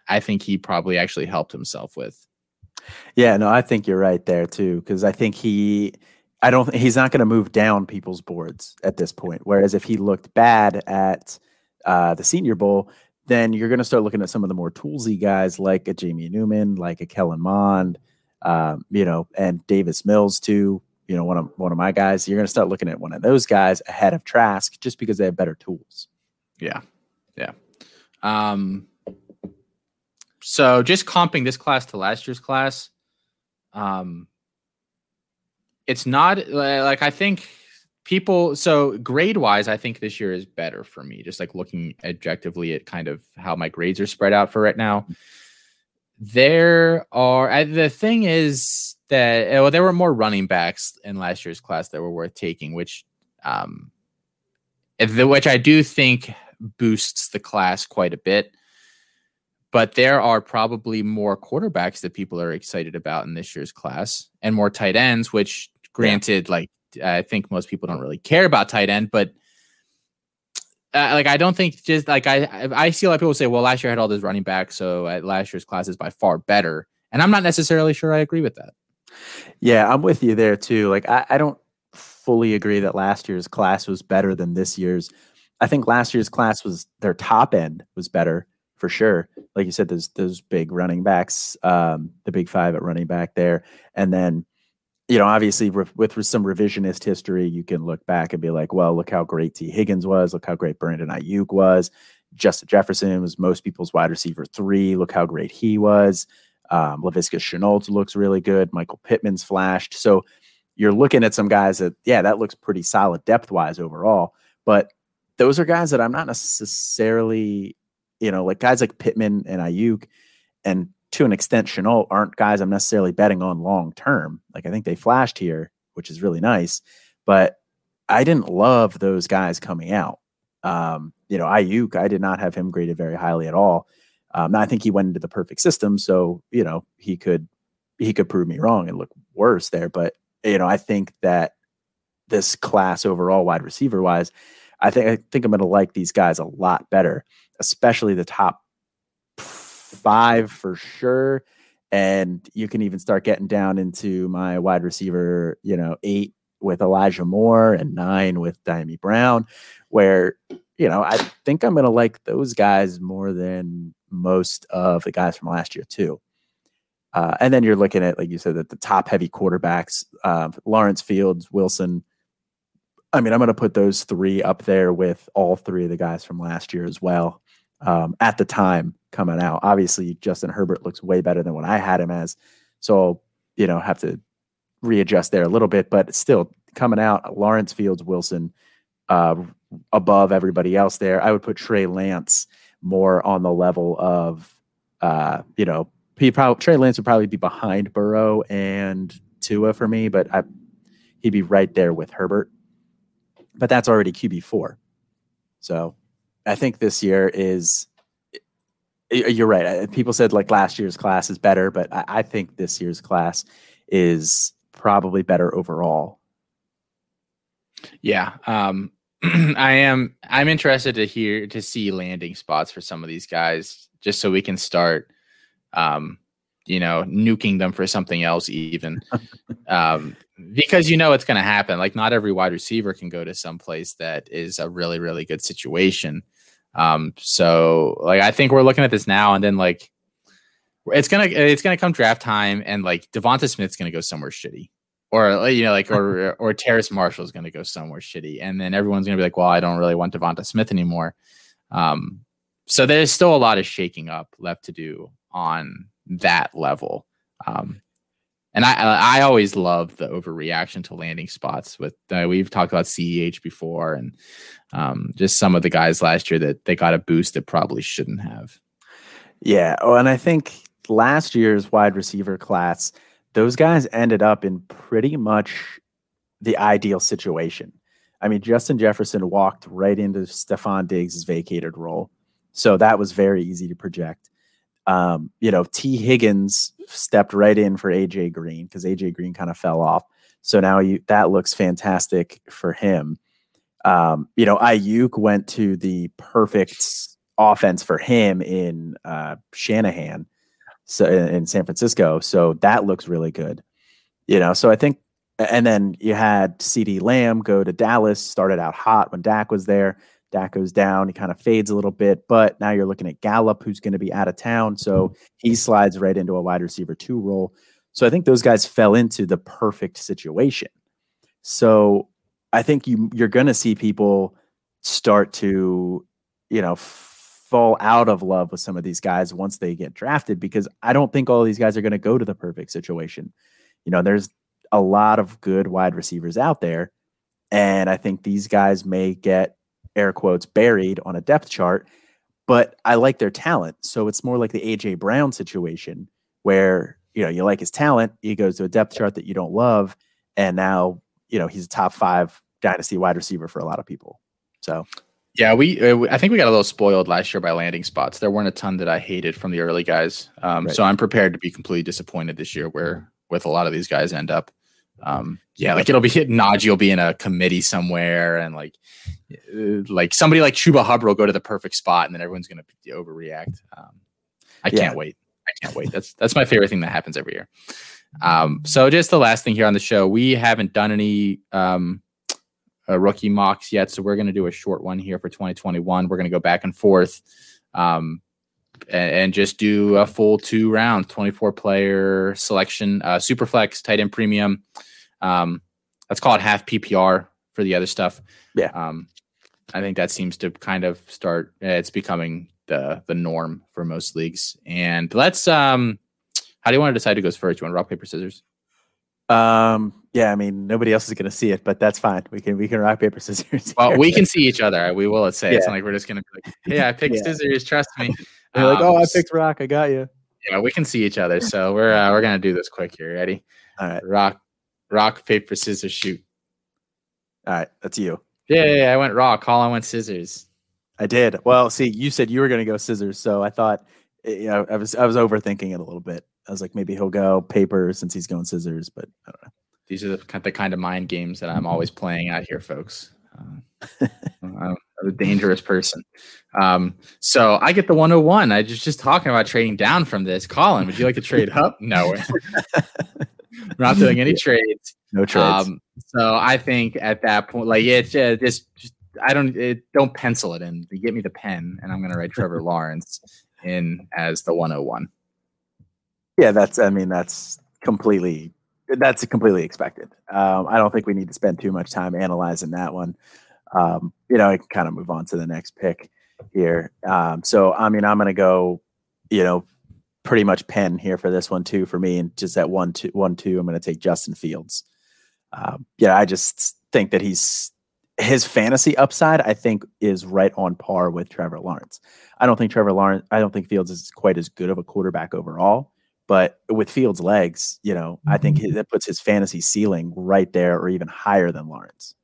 I think he probably actually helped himself with. Yeah, no, I think you're right there too, because I think he, I don't, he's not going to move down people's boards at this point. Whereas if he looked bad at uh, the Senior Bowl, then you're going to start looking at some of the more toolsy guys like a Jamie Newman, like a Kellen Mond, um, you know, and Davis Mills too. You know, one of one of my guys. You're going to start looking at one of those guys ahead of Trask just because they have better tools. Yeah, yeah. Um, So just comping this class to last year's class, um, it's not like I think people – so grade-wise, I think this year is better for me, just like looking objectively at kind of how my grades are spread out for right now. There are – the thing is that well, there were more running backs in last year's class that were worth taking, which, um, which I do think boosts the class quite a bit. But there are probably more quarterbacks that people are excited about in this year's class, and more tight ends, which granted, yeah. like, I think most people don't really care about tight end, but uh, like, I don't think just like I, I see a lot of people say, well, last year I had all those running backs, so last year's class is by far better. And I'm not necessarily sure I agree with that. Yeah. I'm with you there too. Like, I, I don't fully agree that last year's class was better than this year's. I think last year's class was their top end was better. For sure. Like you said, those those big running backs, um, the big five at running back there. And then, you know, obviously re- with, with some revisionist history, you can look back and be like, well, look how great T. Higgins was. Look how great Brandon Ayuk was. Justin Jefferson was most people's wide receiver three. Look how great he was. Um, Laviska Shenault looks really good. Michael Pittman's flashed. So you're looking at some guys that, yeah, that looks pretty solid depth-wise overall. But those are guys that I'm not necessarily... You know, like guys like Pittman and Ayuk and to an extent Shenault aren't guys I'm necessarily betting on long term. Like I think they flashed here, which is really nice, but I didn't love those guys coming out. Um, you know, Ayuk, I did not have him graded very highly at all. Um, I think he went into the perfect system. So, you know, he could, he could prove me wrong and look worse there. But, you know, I think that this class overall wide receiver wise, I think I think I'm going to like these guys a lot better, especially the top five for sure. And you can even start getting down into my wide receiver, you know, eight with Elijah Moore and nine with Diami Brown, where, you know, I think I'm going to like those guys more than most of the guys from last year too. Uh, and then you're looking at, like you said, that the top heavy quarterbacks, uh, Lawrence, Fields, Wilson. I mean, I'm going to put those three up there with all three of the guys from last year as well. Um, at the time coming out, obviously Justin Herbert looks way better than what I had him as. So, you know, have to readjust there a little bit, but still coming out, Lawrence, Fields, Wilson, uh, above everybody else there. I would put Trey Lance more on the level of, uh, you know, He probably Trey Lance would probably be behind Burrow and Tua for me, but I, he'd be right there with Herbert. But that's already Q B four. So I think this year is, you're right. People said like last year's class is better, but I, I think this year's class is probably better overall. Yeah. Um, I am, I'm interested to hear, to see landing spots for some of these guys, just so we can start um, you know, nuking them for something else even, um, because you know, it's going to happen. Like not every wide receiver can go to some place that is a really, really good situation. Um, so like, I think we're looking at this now and then like, it's going to, it's going to come draft time. And like Devonta Smith's going to go somewhere shitty or, you know, like, or, or Terrace Marshall's going to go somewhere shitty. And then everyone's going to be like, well, I don't really want Devonta Smith anymore. Um, so there's still a lot of shaking up left to do on that level. Um, and I, I always love the overreaction to landing spots with, uh, we've talked about C E H before and um, just some of the guys last year that they got a boost that probably shouldn't have. Yeah. Oh, and I think last year's wide receiver class, those guys ended up in pretty much the ideal situation. I mean, Justin Jefferson walked right into Stephon Diggs' vacated role. So that was very easy to project. Um, you know, T. Higgins stepped right in for A J Green because A J Green kind of fell off. So now you, that looks fantastic for him. Um, you know, Ayuk went to the perfect offense for him in uh, Shanahan, so in, in San Francisco. So that looks really good. You know, so I think, and then you had CeeDee Lamb go to Dallas, started out hot when Dak was there. Dak goes down, he kind of fades a little bit, but now you're looking at Gallup, who's going to be out of town. So he slides right into a wide receiver two role. So I think those guys fell into the perfect situation. So I think you, you're going to see people start to, you know, fall out of love with some of these guys once they get drafted, because I don't think all these guys are going to go to the perfect situation. You know, there's a lot of good wide receivers out there. And I think these guys may get, air quotes, buried on a depth chart, but I like their talent. So it's more like the A J Brown situation where, you know, you like his talent. He goes to a depth chart that you don't love. And now, you know, he's a top five dynasty wide receiver for a lot of people. So, yeah, we, I think we got a little spoiled last year by landing spots. There weren't a ton that I hated from the early guys. Um, right. So I'm prepared to be completely disappointed this year where with a lot of these guys end up. Um, yeah, like it'll be hit Najee will be in a committee somewhere and like, like somebody like Chuba Hubbard will go to the perfect spot and then everyone's going to overreact. Um, I yeah. can't wait. I can't wait. That's, that's my favorite thing that happens every year. Um, so just the last thing here on the show, we haven't done any, um, uh, rookie mocks yet. So we're going to do a short one here for twenty twenty-one. We're going to go back and forth, um, and, and just do a full two round, twenty-four player selection, uh, super flex, tight end premium. Um, let's call it half P P R for the other stuff. Yeah. Um, I think that seems to kind of start, it's becoming the, the norm for most leagues. And let's, um, how do you want to decide who goes first? You want rock, paper, scissors? Um, yeah, I mean, nobody else is going to see it, but that's fine. We can, we can rock, paper, scissors. Well, we can see each other. We will. Let's say yeah. It's not like we're just going to be like, hey, I picked yeah. scissors. Trust me. They're um, like, oh, I picked rock. I got you. Yeah. We can see each other. So we're, uh, we're going to do this quick here. Ready? All right. Rock. Rock, paper, scissors, shoot. All right, that's you. Yeah, yeah, yeah, I went rock. Colin went scissors. I did. Well, see, you said you were going to go scissors, so I thought, you know, I was I was overthinking it a little bit. I was like, maybe he'll go paper since he's going scissors, but I don't know. These are the kind of mind games that I'm always playing out here, folks. Uh, I'm a dangerous person. Um, so I get the one oh one. I just just talking about trading down from this. Colin, would you like to trade up? No, we're not doing any trades. No trades. Um, so I think at that point, like it's uh, just, just I don't it, don't pencil it in. Get me the pen, and I'm going to write Trevor Lawrence in as the one oh one. Yeah, that's. I mean, that's completely. That's completely expected. Um, I don't think we need to spend too much time analyzing that one. Um, you know, I can kind of move on to the next pick here. Um, so, I mean, I'm going to go, you know, pretty much pen here for this one too, for me. And just at one, two, one, two, I'm going to take Justin Fields. Um, yeah, I just think that he's, his fantasy upside, I think, is right on par with Trevor Lawrence. I don't think Trevor Lawrence, I don't think Fields is quite as good of a quarterback overall. But with Fields' legs, you know, I think his, that puts his fantasy ceiling right there or even higher than Lawrence.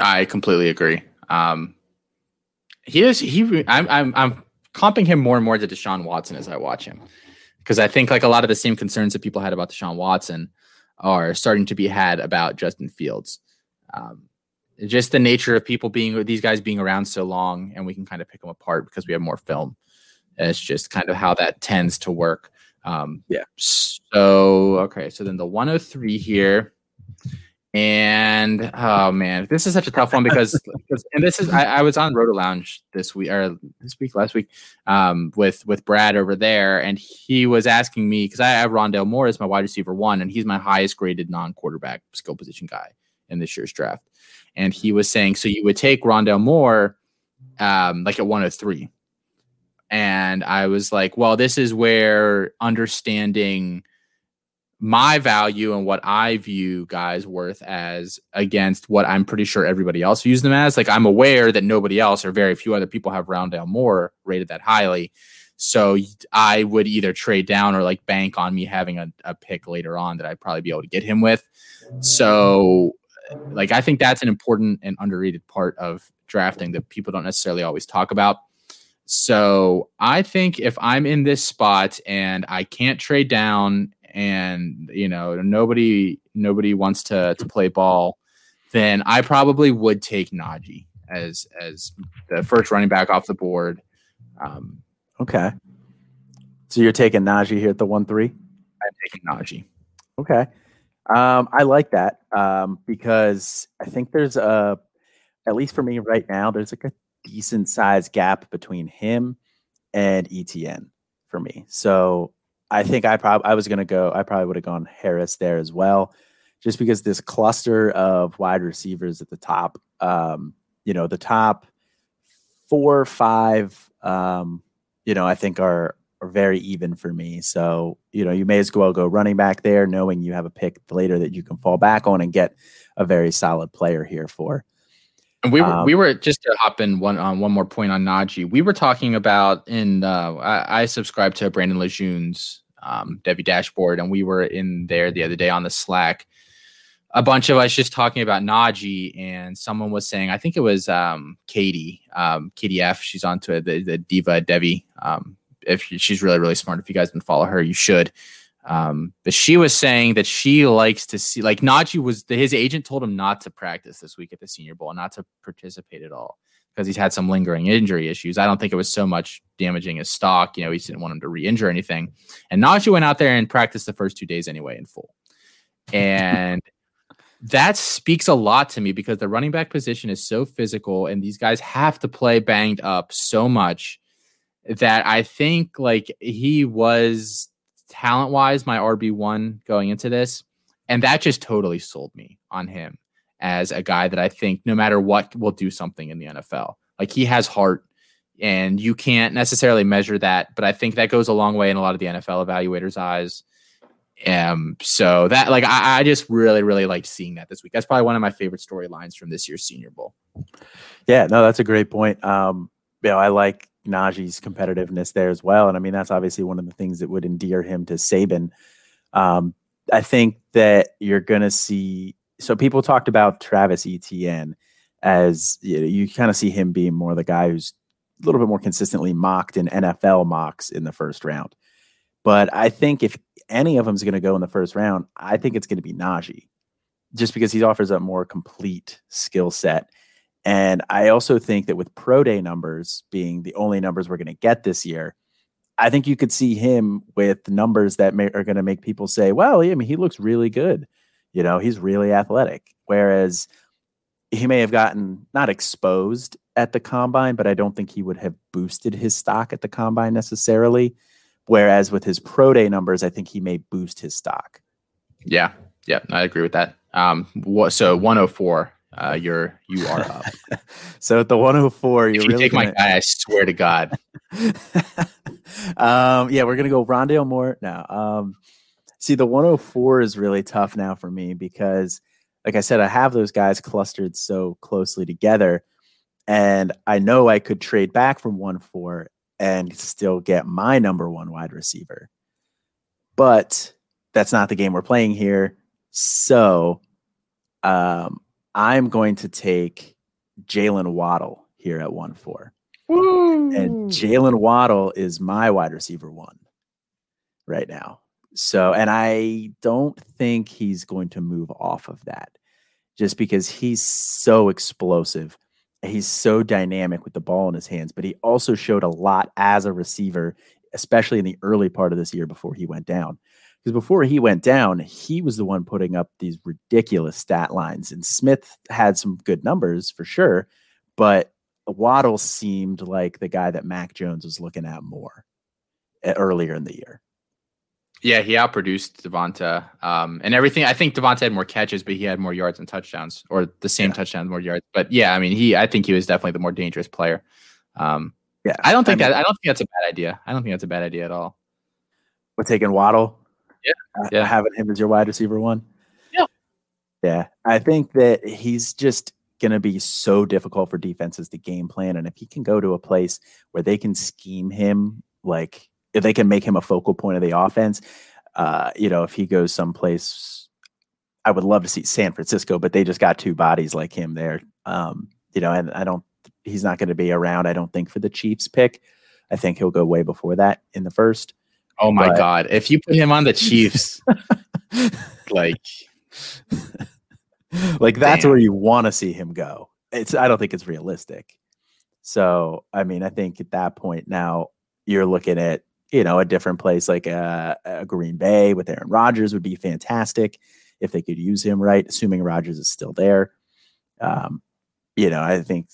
I completely agree. Um, he is he. I'm I'm I'm comping him more and more to Deshaun Watson as I watch him, because I think like a lot of the same concerns that people had about Deshaun Watson are starting to be had about Justin Fields. Um, just the nature of people being these guys being around so long, and we can kind of pick them apart because we have more film. And it's just kind of how that tends to work. Um, yeah. So, okay. So then the one oh three here, and oh man, this is such a tough one because, because and this is, I, I was on Roto Lounge this week or this week, last week, um, with, with Brad over there. And he was asking me, cause I have Rondale Moore as my wide receiver one, and he's my highest graded non-quarterback skill position guy in this year's draft. And he was saying, so you would take Rondale Moore, um, like at one oh three. And I was like, well, this is where understanding my value and what I view guys worth as against what I'm pretty sure everybody else views them as. Like, I'm aware that nobody else or very few other people have Rondale Moore rated that highly. So I would either trade down or like bank on me having a, a pick later on that I'd probably be able to get him with. So like, I think that's an important and underrated part of drafting that people don't necessarily always talk about. So I think if I'm in this spot and I can't trade down and, you know, nobody nobody wants to, to play ball, then I probably would take Najee as as the first running back off the board. Um, okay. So you're taking Najee here at the one three? I'm taking Najee. Okay. Um, I like that um, because I think there's a, at least for me right now, there's like a decent size gap between him and E T N for me. So I think I probably, I was going to go, I probably would have gone Harris there as well, just because this cluster of wide receivers at the top, um, you know, the top four or five, um, you know, I think are, are very even for me. So, you know, you may as well go running back there, knowing you have a pick later that you can fall back on and get a very solid player here for. And we were, um, we were just to hop in one on um, one more point on Najee. We were talking about in uh, I, I subscribe to Brandon Lejeune's um, Debbie Dashboard, and we were in there the other day on the Slack. A bunch of us just talking about Najee, and someone was saying, I think it was um, Katie, um, Katie F. She's on to the, the diva Debbie. Um, if she's really really smart, if you guys didn't follow her, you should. Um, but she was saying that she likes to see, like Najee was, his agent told him not to practice this week at the Senior Bowl, not to participate at all because he's had some lingering injury issues. I don't think it was so much damaging his stock. You know, he didn't want him to re-injure anything. And Najee went out there and practiced the first two days anyway in full. And that speaks a lot to me because the running back position is so physical and these guys have to play banged up so much that I think like he was talent wise, my R B one going into this. And that just totally sold me on him as a guy that I think no matter what will do something in the N F L. Like he has heart and you can't necessarily measure that, but I think that goes a long way in a lot of the N F L evaluators' eyes. Um, so that like, I, I just really, really liked seeing that this week. That's probably one of my favorite storylines from this year's Senior Bowl. Yeah, no, that's a great point. Um, you know, I like Najee's competitiveness there as well. And I mean, that's obviously one of the things that would endear him to Saban. Um, I think that you're going to see, so people talked about Travis Etienne as you know, you kind of see him being more the guy who's a little bit more consistently mocked in N F L mocks in the first round. But I think if any of them is going to go in the first round, I think it's going to be Najee just because he offers a more complete skill set. And I also think that with pro day numbers being the only numbers we're going to get this year, I think you could see him with numbers that may, are going to make people say, well, I mean, he looks really good. You know, he's really athletic. Whereas he may have gotten not exposed at the combine, but I don't think he would have boosted his stock at the combine necessarily. Whereas with his pro day numbers, I think he may boost his stock. Yeah. Yeah. I agree with that. Um, so one oh four, uh, you're, you are up. So at the one oh four, you're if you really take gonna... my guy, I swear to God. um, yeah, we're going to go Rondale Moore now. Um, see, the one oh four is really tough now for me because, like I said, I have those guys clustered so closely together, and I know I could trade back from one four and still get my number one wide receiver. But that's not the game we're playing here. So um, I'm going to take Jaylen Waddle here at one four. Woo. And Jaylen Waddle is my wide receiver one right now. So, and I don't think he's going to move off of that just because he's so explosive. He's so dynamic with the ball in his hands, but he also showed a lot as a receiver, especially in the early part of this year before he went down. Because before he went down, he was the one putting up these ridiculous stat lines. And Smith had some good numbers for sure, but Waddle seemed like the guy that Mac Jones was looking at more earlier in the year. Yeah, he outproduced Devonta um, and everything. I think Devonta had more catches, but he had more yards and touchdowns, or the same yeah. touchdowns, more yards. But yeah, I mean, he. I think he was definitely the more dangerous player. Um, yeah, I don't think I mean, that. I don't think that's a bad idea. I don't think that's a bad idea at all. We're taking Waddle. Yeah, uh, yeah. Having him as your wide receiver one. Yeah, yeah. I think that he's just going to be so difficult for defenses to game plan, and if he can go to a place where they can scheme him like. If they can make him a focal point of the offense, uh, you know, if he goes someplace, I would love to see San Francisco, but they just got two bodies like him there. Um, you know, and I don't, he's not going to be around. I don't think for the Chiefs pick, I think he'll go way before that in the first. Oh my but, God. If you put him on the Chiefs, like, like that's damn. Where you want to see him go. It's, I don't think it's realistic. So, I mean, I think at that point now you're looking at, you know, a different place like uh, a Green Bay with Aaron Rodgers would be fantastic if they could use him right, assuming Rodgers is still there. Um, you know, I think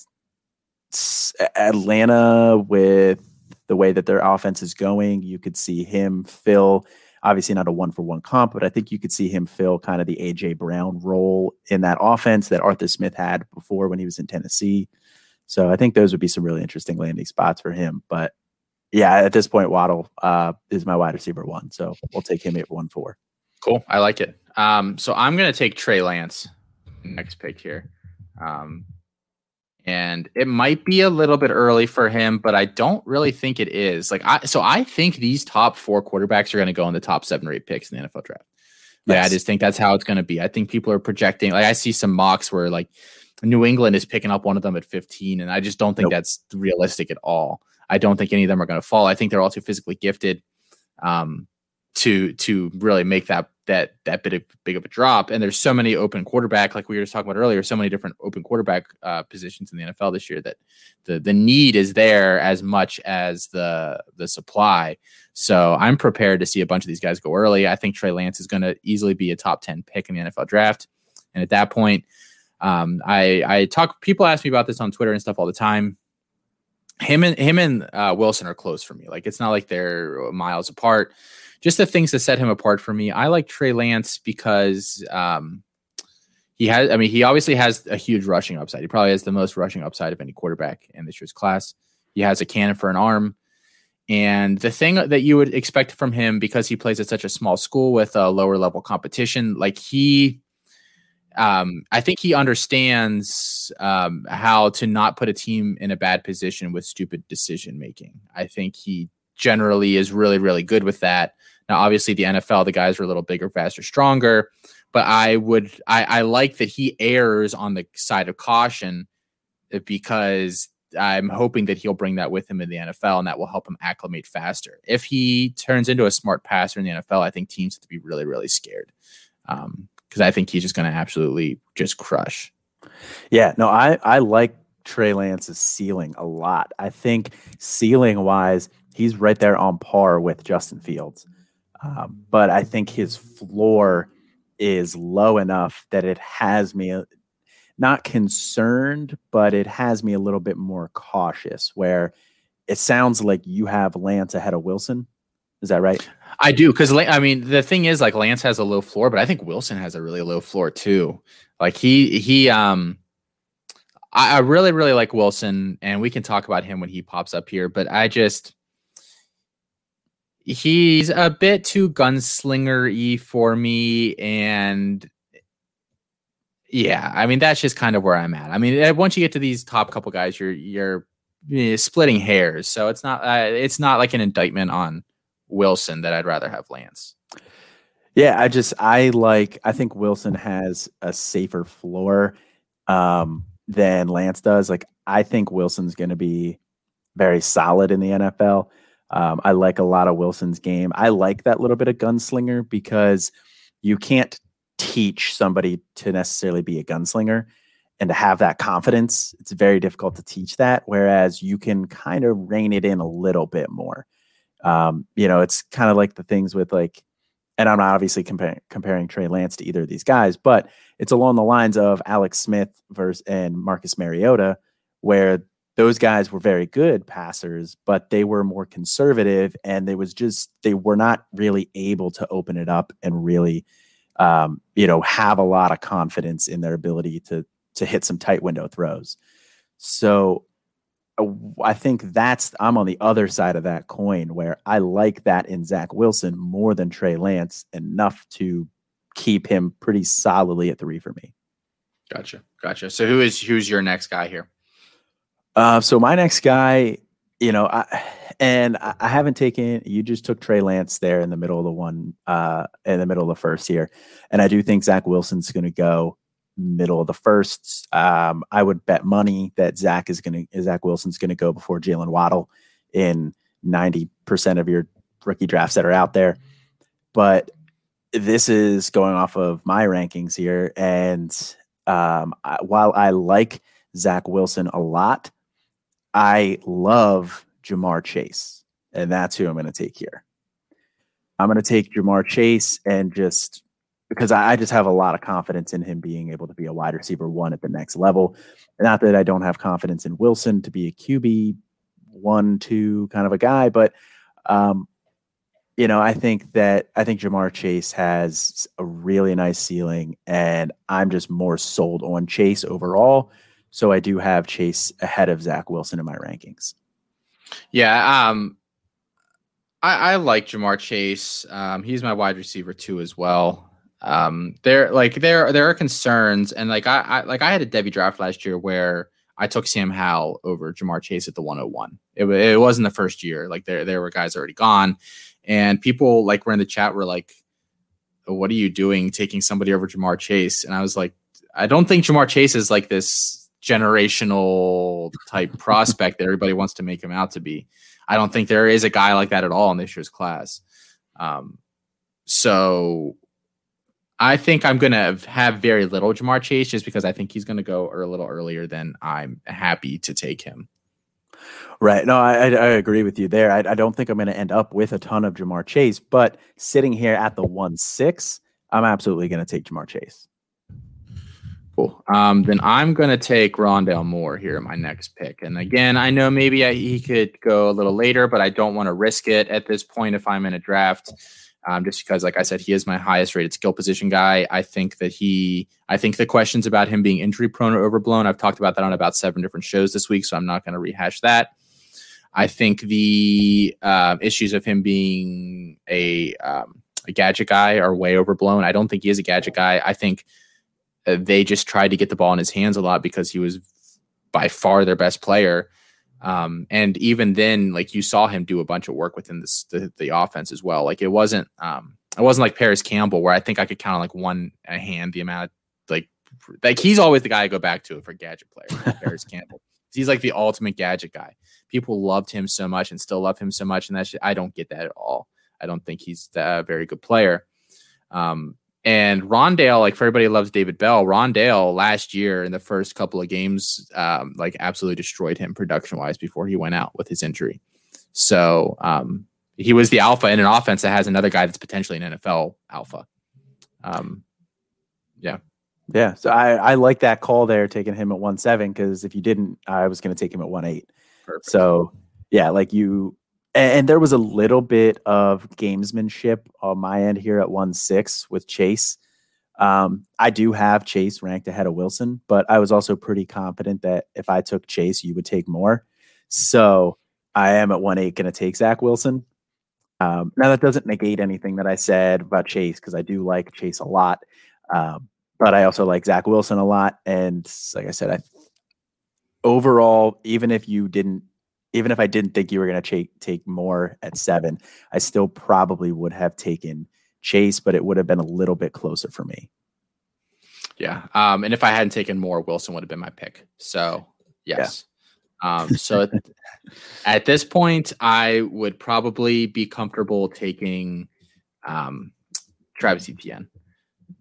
Atlanta with the way that their offense is going, you could see him fill, obviously not a one-for-one comp, but I think you could see him fill kind of the A J Brown role in that offense that Arthur Smith had before when he was in Tennessee. So I think those would be some really interesting landing spots for him, but yeah, at this point, Waddle uh, is my wide receiver one, so we'll take him at one four. Cool, I like it. Um, so I'm going to take Trey Lance next pick here, um, and it might be a little bit early for him, but I don't really think it is. Like, I, so I think these top four quarterbacks are going to go in the top seven or eight picks in the N F L draft. Like, yes. I just think that's how it's going to be. I think people are projecting. Like, I see some mocks where like New England is picking up one of them at fifteen, and I just don't think nope. that's realistic at all. I don't think any of them are going to fall. I think they're all too physically gifted um, to to really make that that that bit of big of a drop. And there's so many open quarterback, like we were just talking about earlier, so many different open quarterback uh, positions in the N F L this year that the the need is there as much as the the supply. So I'm prepared to see a bunch of these guys go early. I think Trey Lance is going to easily be a top ten pick in the N F L draft. And at that point, um, I I talk. People ask me about this on Twitter and stuff all the time. Him and him and uh, Wilson are close for me. Like, it's not like they're miles apart. Just the things that set him apart for me. I like Trey Lance because um, he has. I mean, he obviously has a huge rushing upside. He probably has the most rushing upside of any quarterback in this year's class. He has a cannon for an arm, and the thing that you would expect from him because he plays at such a small school with a lower level competition, like he. Um, I think he understands um, how to not put a team in a bad position with stupid decision making. I think he generally is really, really good with that. Now, obviously, the N F L, the guys are a little bigger, faster, stronger, but I would, I, I like that he errs on the side of caution because I'm hoping that he'll bring that with him in the N F L, and that will help him acclimate faster. If he turns into a smart passer in the N F L, I think teams have to be really, really scared. Um, Because I think he's just going to absolutely just crush. Yeah, no, I, I like Trey Lance's ceiling a lot. I think ceiling-wise, he's right there on par with Justin Fields. Um, but I think his floor is low enough that it has me not concerned, but it has me a little bit more cautious, where it sounds like you have Lance ahead of Wilson. Is that right? I do, because I mean, the thing is, like, Lance has a low floor, but I think Wilson has a really low floor too. Like he he um I, I really, really like Wilson, and we can talk about him when he pops up here, but I just he's a bit too gunslinger-y for me, and yeah, I mean, that's just kind of where I'm at. I mean, once you get to these top couple guys, you're you're splitting hairs. So it's not uh, it's not like an indictment on Wilson that I'd rather have Lance. Yeah, I just I like I think Wilson has a safer floor um, than Lance does. Like, I think Wilson's going to be very solid in the N F L. Um, I like a lot of Wilson's game. I like that little bit of gunslinger, because you can't teach somebody to necessarily be a gunslinger and to have that confidence. It's very difficult to teach that, whereas you can kind of rein it in a little bit more. Um, you know, it's kind of like the things with, like, and I'm not obviously comparing, comparing Trey Lance to either of these guys, but it's along the lines of Alex Smith versus and Marcus Mariota, where those guys were very good passers, but they were more conservative, and they was just, they were not really able to open it up and really, um, you know, have a lot of confidence in their ability to, to hit some tight window throws. So I think that's, I'm on the other side of that coin, where I like that in Zach Wilson more than Trey Lance, enough to keep him pretty solidly at three for me. Gotcha. Gotcha. So who is, who's your next guy here? Uh, so my next guy, you know, I, and I haven't taken, you just took Trey Lance there in the middle of the one, uh, in the middle of the first here. And I do think Zach Wilson's going to go middle of the first. Um, I would bet money that Zach is going to, Zach Wilson's going to go before Jaylen Waddle in ninety percent of your rookie drafts that are out there. But this is going off of my rankings here. And um, I, while I like Zach Wilson a lot, I love Jamar Chase, and that's who I'm going to take here. I'm going to take Jamar Chase, and just because I, I just have a lot of confidence in him being able to be a wide receiver one at the next level. Not that I don't have confidence in Wilson to be a Q B one, two kind of a guy, but um, you know, I think that I think Jamar Chase has a really nice ceiling, and I'm just more sold on Chase overall. So I do have Chase ahead of Zach Wilson in my rankings. Yeah, um, I, I like Jamar Chase. Um, he's my wide receiver too, as well. Um, there, like there, there are concerns, and like I, I, like I had a Devy draft last year where I took Sam Howell over Jamar Chase at the one oh one. It, it wasn't the first year. Like there, there were guys already gone, and people like were in the chat were like, "What are you doing, taking somebody over Jamar Chase?" And I was like, I don't think Jamar Chase is like this generational type prospect that everybody wants to make him out to be. I don't think there is a guy like that at all in this year's class. Um, so I think I'm going to have very little Jamar Chase, just because I think he's going to go a little earlier than I'm happy to take him. Right. No, I, I agree with you there. I, I don't think I'm going to end up with a ton of Jamar Chase, but sitting here at the one six, I'm absolutely going to take Jamar Chase. Cool. Um, then I'm going to take Rondale Moore here in my next pick. And again, I know maybe I, he could go a little later, but I don't want to risk it at this point if I'm in a draft, um, just because, like I said, he is my highest rated skill position guy. I think that he, I think the questions about him being injury prone are overblown. I've talked about that on about seven different shows this week, so I'm not going to rehash that. I think the uh, issues of him being a, um, a gadget guy are way overblown. I don't think he is a gadget guy. I think they just tried to get the ball in his hands a lot because he was by far their best player. Um, and even then, like, you saw him do a bunch of work within this, the, the offense as well. Like, it wasn't, um, it wasn't like Paris Campbell, where I think I could count on like one hand the amount of, like, like he's always the guy I go back to for gadget player, Paris Campbell. He's like the ultimate gadget guy. People loved him so much and still love him so much. And that's, I don't get that at all. I don't think he's a very good player. Um, And Rondale, like for everybody loves David Bell, Rondale last year in the first couple of games, um, like absolutely destroyed him production wise before he went out with his injury. So um, he was the alpha in an offense that has another guy that's potentially an N F L alpha. Um, yeah. Yeah. So I, I like that call there, taking him at one seven, because if you didn't, I was going to take him at one eight. Perfect. So yeah, like you, and there was a little bit of gamesmanship on my end here at one six with Chase. Um, I do have Chase ranked ahead of Wilson, but I was also pretty confident that if I took Chase, you would take more. So I am at one eight going to take Zach Wilson. Um, now that doesn't negate anything that I said about Chase, because I do like Chase a lot. Um, but I also like Zach Wilson a lot. And like I said, I overall, even if you didn't, even if I didn't think you were going to take, take more at seven, I still probably would have taken Chase, but it would have been a little bit closer for me. Yeah. Um, and if I hadn't taken more, Wilson would have been my pick. So yes. Yeah. Um, so at, at this point, I would probably be comfortable taking um, Travis Etienne.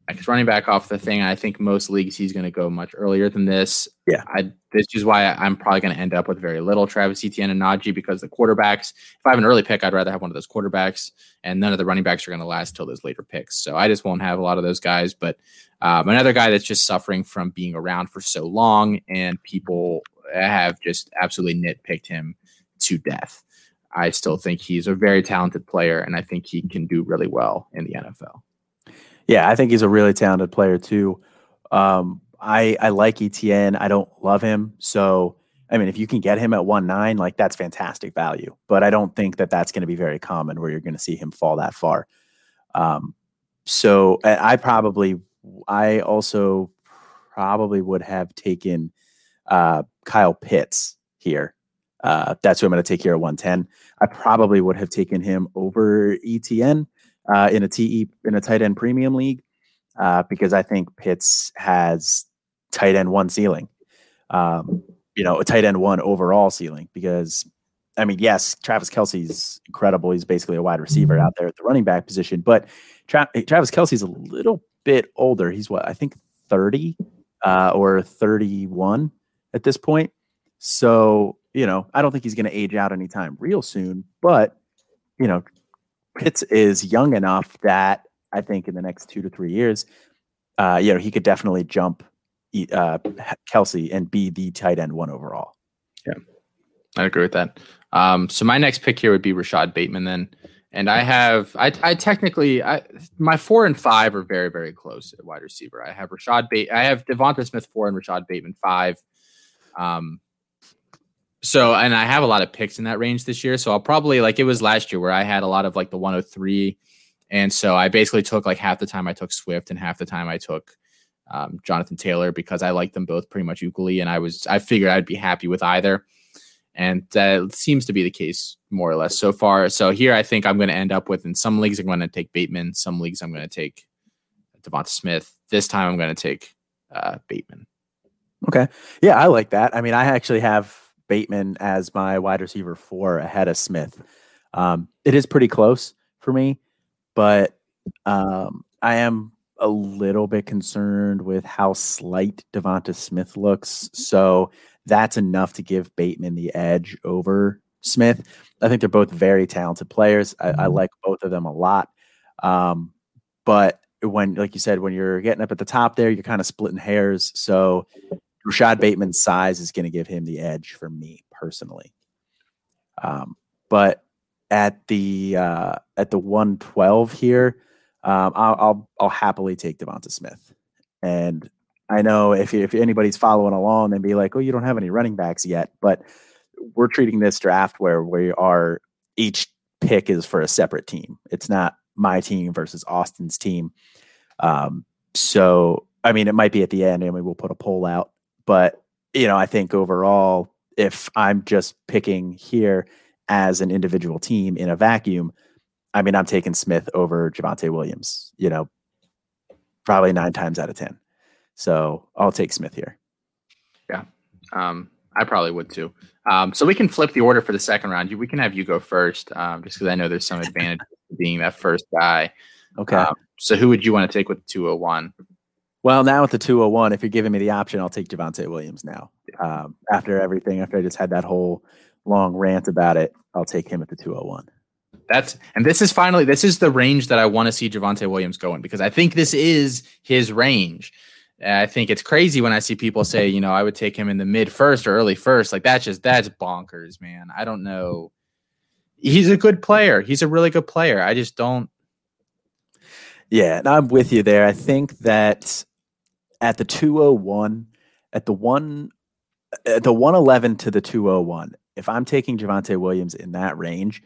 Because running back off the thing, I think most leagues he's going to go much earlier than this. Yeah, I, this is why I, I'm probably going to end up with very little Travis Etienne and Najee, because the quarterbacks, if I have an early pick, I'd rather have one of those quarterbacks, and none of the running backs are going to last till those later picks. So I just won't have a lot of those guys. But um, another guy that's just suffering from being around for so long, and people have just absolutely nitpicked him to death. I still think he's a very talented player, and I think he can do really well in the N F L. Yeah, I think he's a really talented player too. Um, I I like Etienne. I don't love him. So, I mean, if you can get him at one nine, like that's fantastic value. But I don't think that that's going to be very common where you're going to see him fall that far. Um, so I probably, I also probably would have taken uh, Kyle Pitts here. Uh, that's who I'm going to take here at one ten. I probably would have taken him over Etienne. Uh, in a T E in a tight end premium league, uh, because I think Pitts has tight end one ceiling, um, you know, a tight end one overall ceiling. Because, I mean, yes, Travis Kelce's incredible. He's basically a wide receiver out there at the running back position, but Tra- Travis Kelce's a little bit older. He's what, I think thirty uh, or thirty-one at this point. So, you know, I don't think he's going to age out anytime real soon, but, you know, Pitts is young enough that I think in the next two to three years, uh, you know, he could definitely jump uh, Kelce and be the tight end one overall. Yeah, I agree with that. Um, so my next pick here would be Rashad Bateman then. And I have, I, I technically, I, my four and five are very, very close at wide receiver. I have Rashad Bate, I have Devonta Smith four and Rashad Bateman five. Um, So, and I have a lot of picks in that range this year. So I'll probably, like it was last year where I had a lot of like the one oh three. And so I basically took like half the time I took Swift and half the time I took um, Jonathan Taylor, because I liked them both pretty much equally. And I was, I figured I'd be happy with either. And that seems to be the case more or less so far. So here, I think I'm going to end up with, in some leagues, I'm going to take Bateman. Some leagues I'm going to take Devonta Smith. This time I'm going to take uh, Bateman. Okay. Yeah. I like that. I mean, I actually have Bateman as my wide receiver four ahead of Smith. Um, it is pretty close for me, but um, I am a little bit concerned with how slight Devonta Smith looks. So that's enough to give Bateman the edge over Smith. I think they're both very talented players. I, I like both of them a lot. Um, but when, like you said, when you're getting up at the top there, you're kind of splitting hairs. So Rashad Bateman's size is going to give him the edge for me personally. Um, but at the uh, at the one twelve here, um, I'll, I'll I'll happily take Devonta Smith. And I know if if anybody's following along, they'd be like, "Oh, you don't have any running backs yet." But we're treating this draft where we are. Each pick is for a separate team. It's not my team versus Austin's team. Um, so I mean, it might be at the end, and we will put a poll out. But, you know, I think overall, if I'm just picking here as an individual team in a vacuum, I mean, I'm taking Smith over Javonte Williams, you know, probably nine times out of ten. So I'll take Smith here. Yeah, um, I probably would too. Um, so we can flip the order for the second round. We can have you go first, um, just because I know there's some advantage to being that first guy. Okay. Um, so who would you want to take with the two oh one? Well, now with the two oh one, if you're giving me the option, I'll take Javonte Williams now. Um, after everything, after I just had that whole long rant about it, I'll take him at the two oh one. That's and this is finally this is the range that I want to see Javonte Williams go in, because I think this is his range. And I think it's crazy when I see people say, you know, I would take him in the mid first or early first. Like that's just that's bonkers, man. I don't know. He's a good player. He's a really good player. I just don't. Yeah, and I'm with you there. I think that at the two oh one, at the one, at the one eleven to the two oh one, if I'm taking Javonte Williams in that range,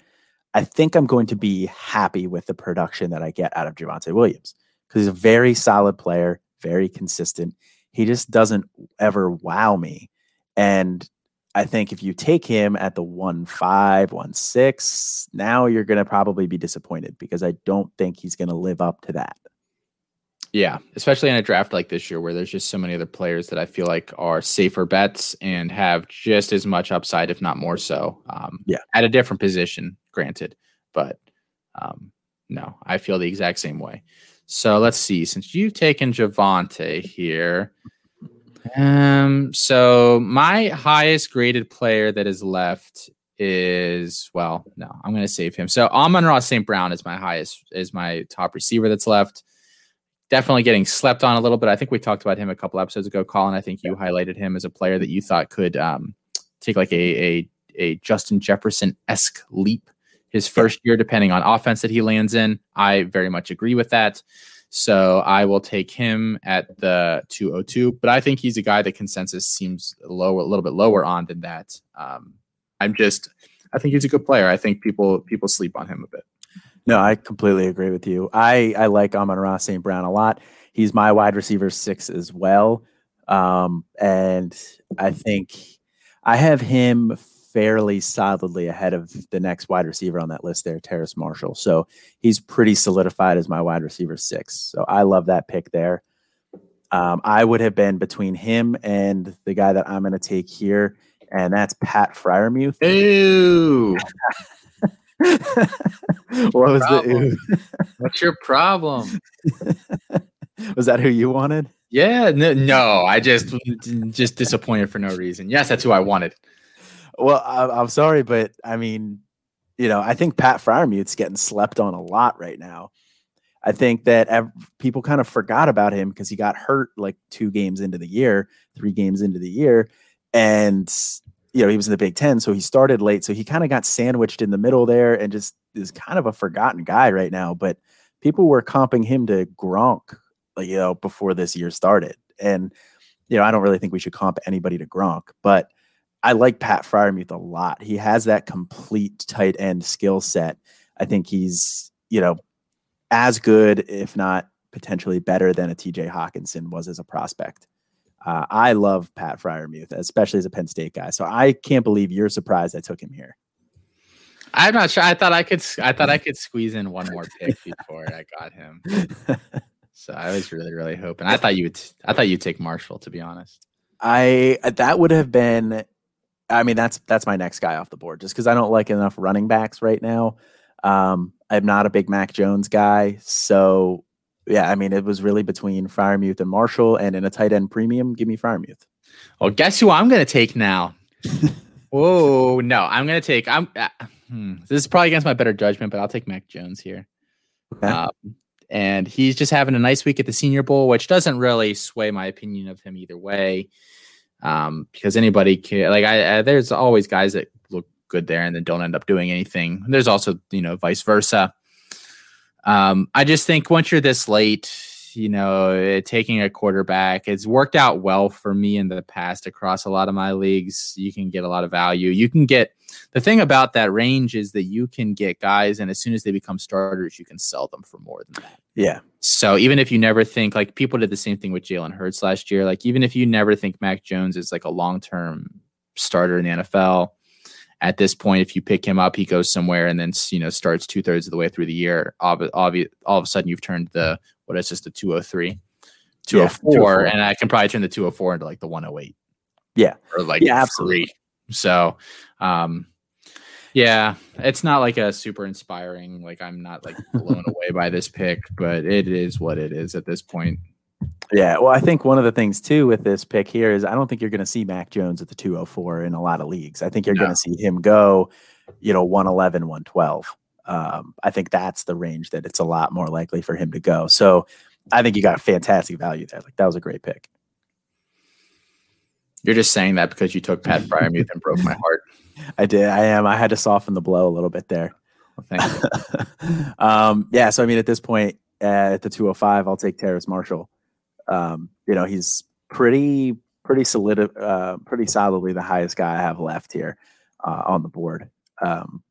I think I'm going to be happy with the production that I get out of Javonte Williams, because he's a very solid player, very consistent. He just doesn't ever wow me. And I think if you take him at the one five, one six, now you're going to probably be disappointed, because I don't think he's going to live up to that. Yeah, especially in a draft like this year where there's just so many other players that I feel like are safer bets and have just as much upside, if not more so, um, yeah. at a different position, granted. But um, no, I feel the exact same way. So let's see, since you've taken Javonte here. Um, so my highest graded player that is left is, well, no, I'm going to save him. So Amon-Ra Saint Brown is my highest, is my top receiver that's left. Definitely getting slept on a little bit. I think we talked about him a couple episodes ago, Colin. I think you yeah. highlighted him as a player that you thought could um, take like a a, a Justin Jefferson-esque leap his first yeah. year, depending on offense that he lands in. I very much agree with that. So I will take him at the two oh two. But I think he's a guy that consensus seems lower, a little bit lower on than that. Um, I'm just, I think he's a good player. I think people people sleep on him a bit. No, I completely agree with you. I, I like Amon-Ra Saint Brown a lot. He's my wide receiver six as well. Um, and I think I have him fairly solidly ahead of the next wide receiver on that list there, Terrace Marshall. So he's pretty solidified as my wide receiver six. So I love that pick there. Um, I would have been between him and the guy that I'm going to take here, and that's Pat Freiermuth. Ew. What was the ooh? What's your problem? Was that who you wanted? Yeah, no, no, I just just disappointed for no reason. Yes, that's who I wanted. Well, I, I'm sorry, but I mean, you know, I think Pat Freiermuth's getting slept on a lot right now. I think that ev- people kind of forgot about him because he got hurt like two games into the year, three games into the year, and. You know, he was in the Big Ten, so he started late. So he kind of got sandwiched in the middle there and just is kind of a forgotten guy right now. But people were comping him to Gronk, you know, before this year started. And, you know, I don't really think we should comp anybody to Gronk, but I like Pat Freiermuth a lot. He has that complete tight end skill set. I think he's, you know, as good, if not potentially better than a T J Hawkinson was as a prospect. Uh, I love Pat Freiermuth, especially as a Penn State guy. So I can't believe you're surprised I took him here. I'm not sure. I thought I could. I thought I could squeeze in one more pick before I got him. So I was really, really hoping. I thought you would. I thought you'd take Marshall. To be honest, I that would have been. I mean, that's that's my next guy off the board, just because I don't like enough running backs right now. Um, I'm not a big Mac Jones guy, so. Yeah, I mean, it was really between Freiermuth and Marshall, and in a tight end premium, give me Freiermuth. Well, guess who I'm going to take now? Whoa, no, I'm going to take. I'm. Uh, hmm, this is probably against my better judgment, but I'll take Mac Jones here. Okay. Um, and he's just having a nice week at the Senior Bowl, which doesn't really sway my opinion of him either way, um, because anybody can. Like, I, I there's always guys that look good there and then don't end up doing anything. There's also, you know, vice versa. Um, I just think once you're this late, you know, it, taking a quarterback, it's worked out well for me in the past across a lot of my leagues. You can get a lot of value. You can get the thing about that range is that you can get guys, and as soon as they become starters, you can sell them for more than that. Yeah. So even if you never think, like, people did the same thing with Jalen Hurts last year. Like, even if you never think Mac Jones is like a long-term starter in the N F L, at this point, if you pick him up, he goes somewhere and then, you know, starts two thirds of the way through the year. All, all, all of a sudden, you've turned the, what is this, the two oh three, two oh four, yeah, two oh four. And I can probably turn the two oh four into like the one oh eight. Yeah. Or like, yeah, absolutely. Three. So, um, Yeah, it's not like a super inspiring, like I'm not like blown away by this pick, but it is what it is at this point. Yeah, well, I think one of the things too with this pick here is I don't think you're going to see Mac Jones at the two oh four in a lot of leagues. I think you're no. going to see him go, you know, one eleven, one twelve. Um, I think that's the range that it's a lot more likely for him to go. So I think you got a fantastic value there. Like that was a great pick. You're just saying that because you took Pat Freiermuth and broke my heart. I did. I am. I had to soften the blow a little bit there. Well, thank you. um, yeah. So, I mean, at this point uh, at the two oh five, I'll take Terrace Marshall. Um, you know, he's pretty, pretty solid, uh, pretty solidly the highest guy I have left here uh, on the board. Um,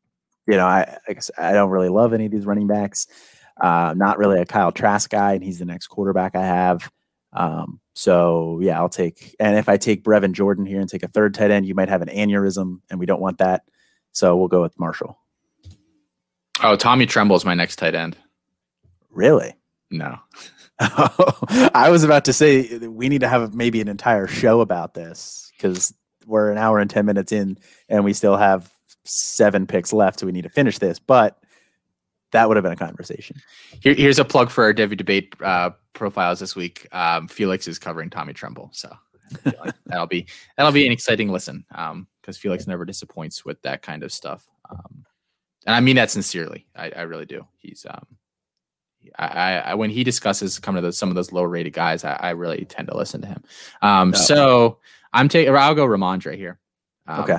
you know, I, I, guess I don't really love any of these running backs. Uh, not really a Kyle Trask guy, and he's the next quarterback I have. Um, so yeah, I'll take, and if I take Brevin Jordan here and take a third tight end, you might have an aneurysm and we don't want that. So we'll go with Marshall. Oh, Tommy Tremble is my next tight end. Really? No. I was about to say we need to have maybe an entire show about this because we're an hour and ten minutes in and we still have seven picks left. So we need to finish this, but that would have been a conversation. Here, here's a plug for our Devi Debate uh, profiles this week. Um, Felix is covering Tommy Tremble, so like that'll be that'll be an exciting listen because um, Felix never disappoints with that kind of stuff, um, and I mean that sincerely. I, I really do. He's um, I, I when he discusses coming to those, some of those low rated guys, I, I really tend to listen to him. Um, oh. So I'm taking. I'll go Ramondre here. Um, okay.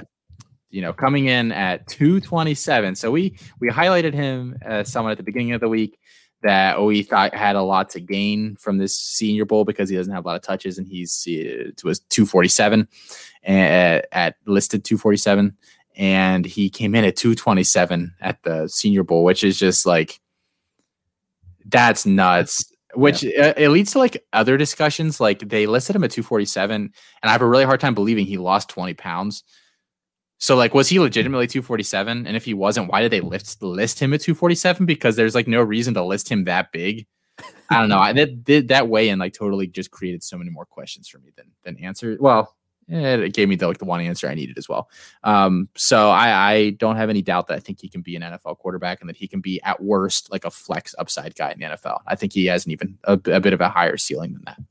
You know, coming in at two twenty-seven. So we we highlighted him as someone at the beginning of the week that we thought had a lot to gain from this Senior Bowl because he doesn't have a lot of touches, and he's it was two forty-seven at, at listed two forty-seven, and he came in at two twenty-seven at the Senior Bowl, which is just like that's nuts. Which yeah. uh, it leads to like other discussions. Like they listed him at two forty-seven, and I have a really hard time believing he lost twenty pounds. So, like, was he legitimately two forty-seven? And if he wasn't, why did they list, list him at two forty-seven? Because there's, like, no reason to list him that big. I don't know. I, that that weigh-in, like, totally just created so many more questions for me than than answers. Well, it gave me, the, like, the one answer I needed as well. Um, so, I, I don't have any doubt that I think he can be an N F L quarterback and that he can be, at worst, like a flex upside guy in the N F L. I think he has an even a, a bit of a higher ceiling than that.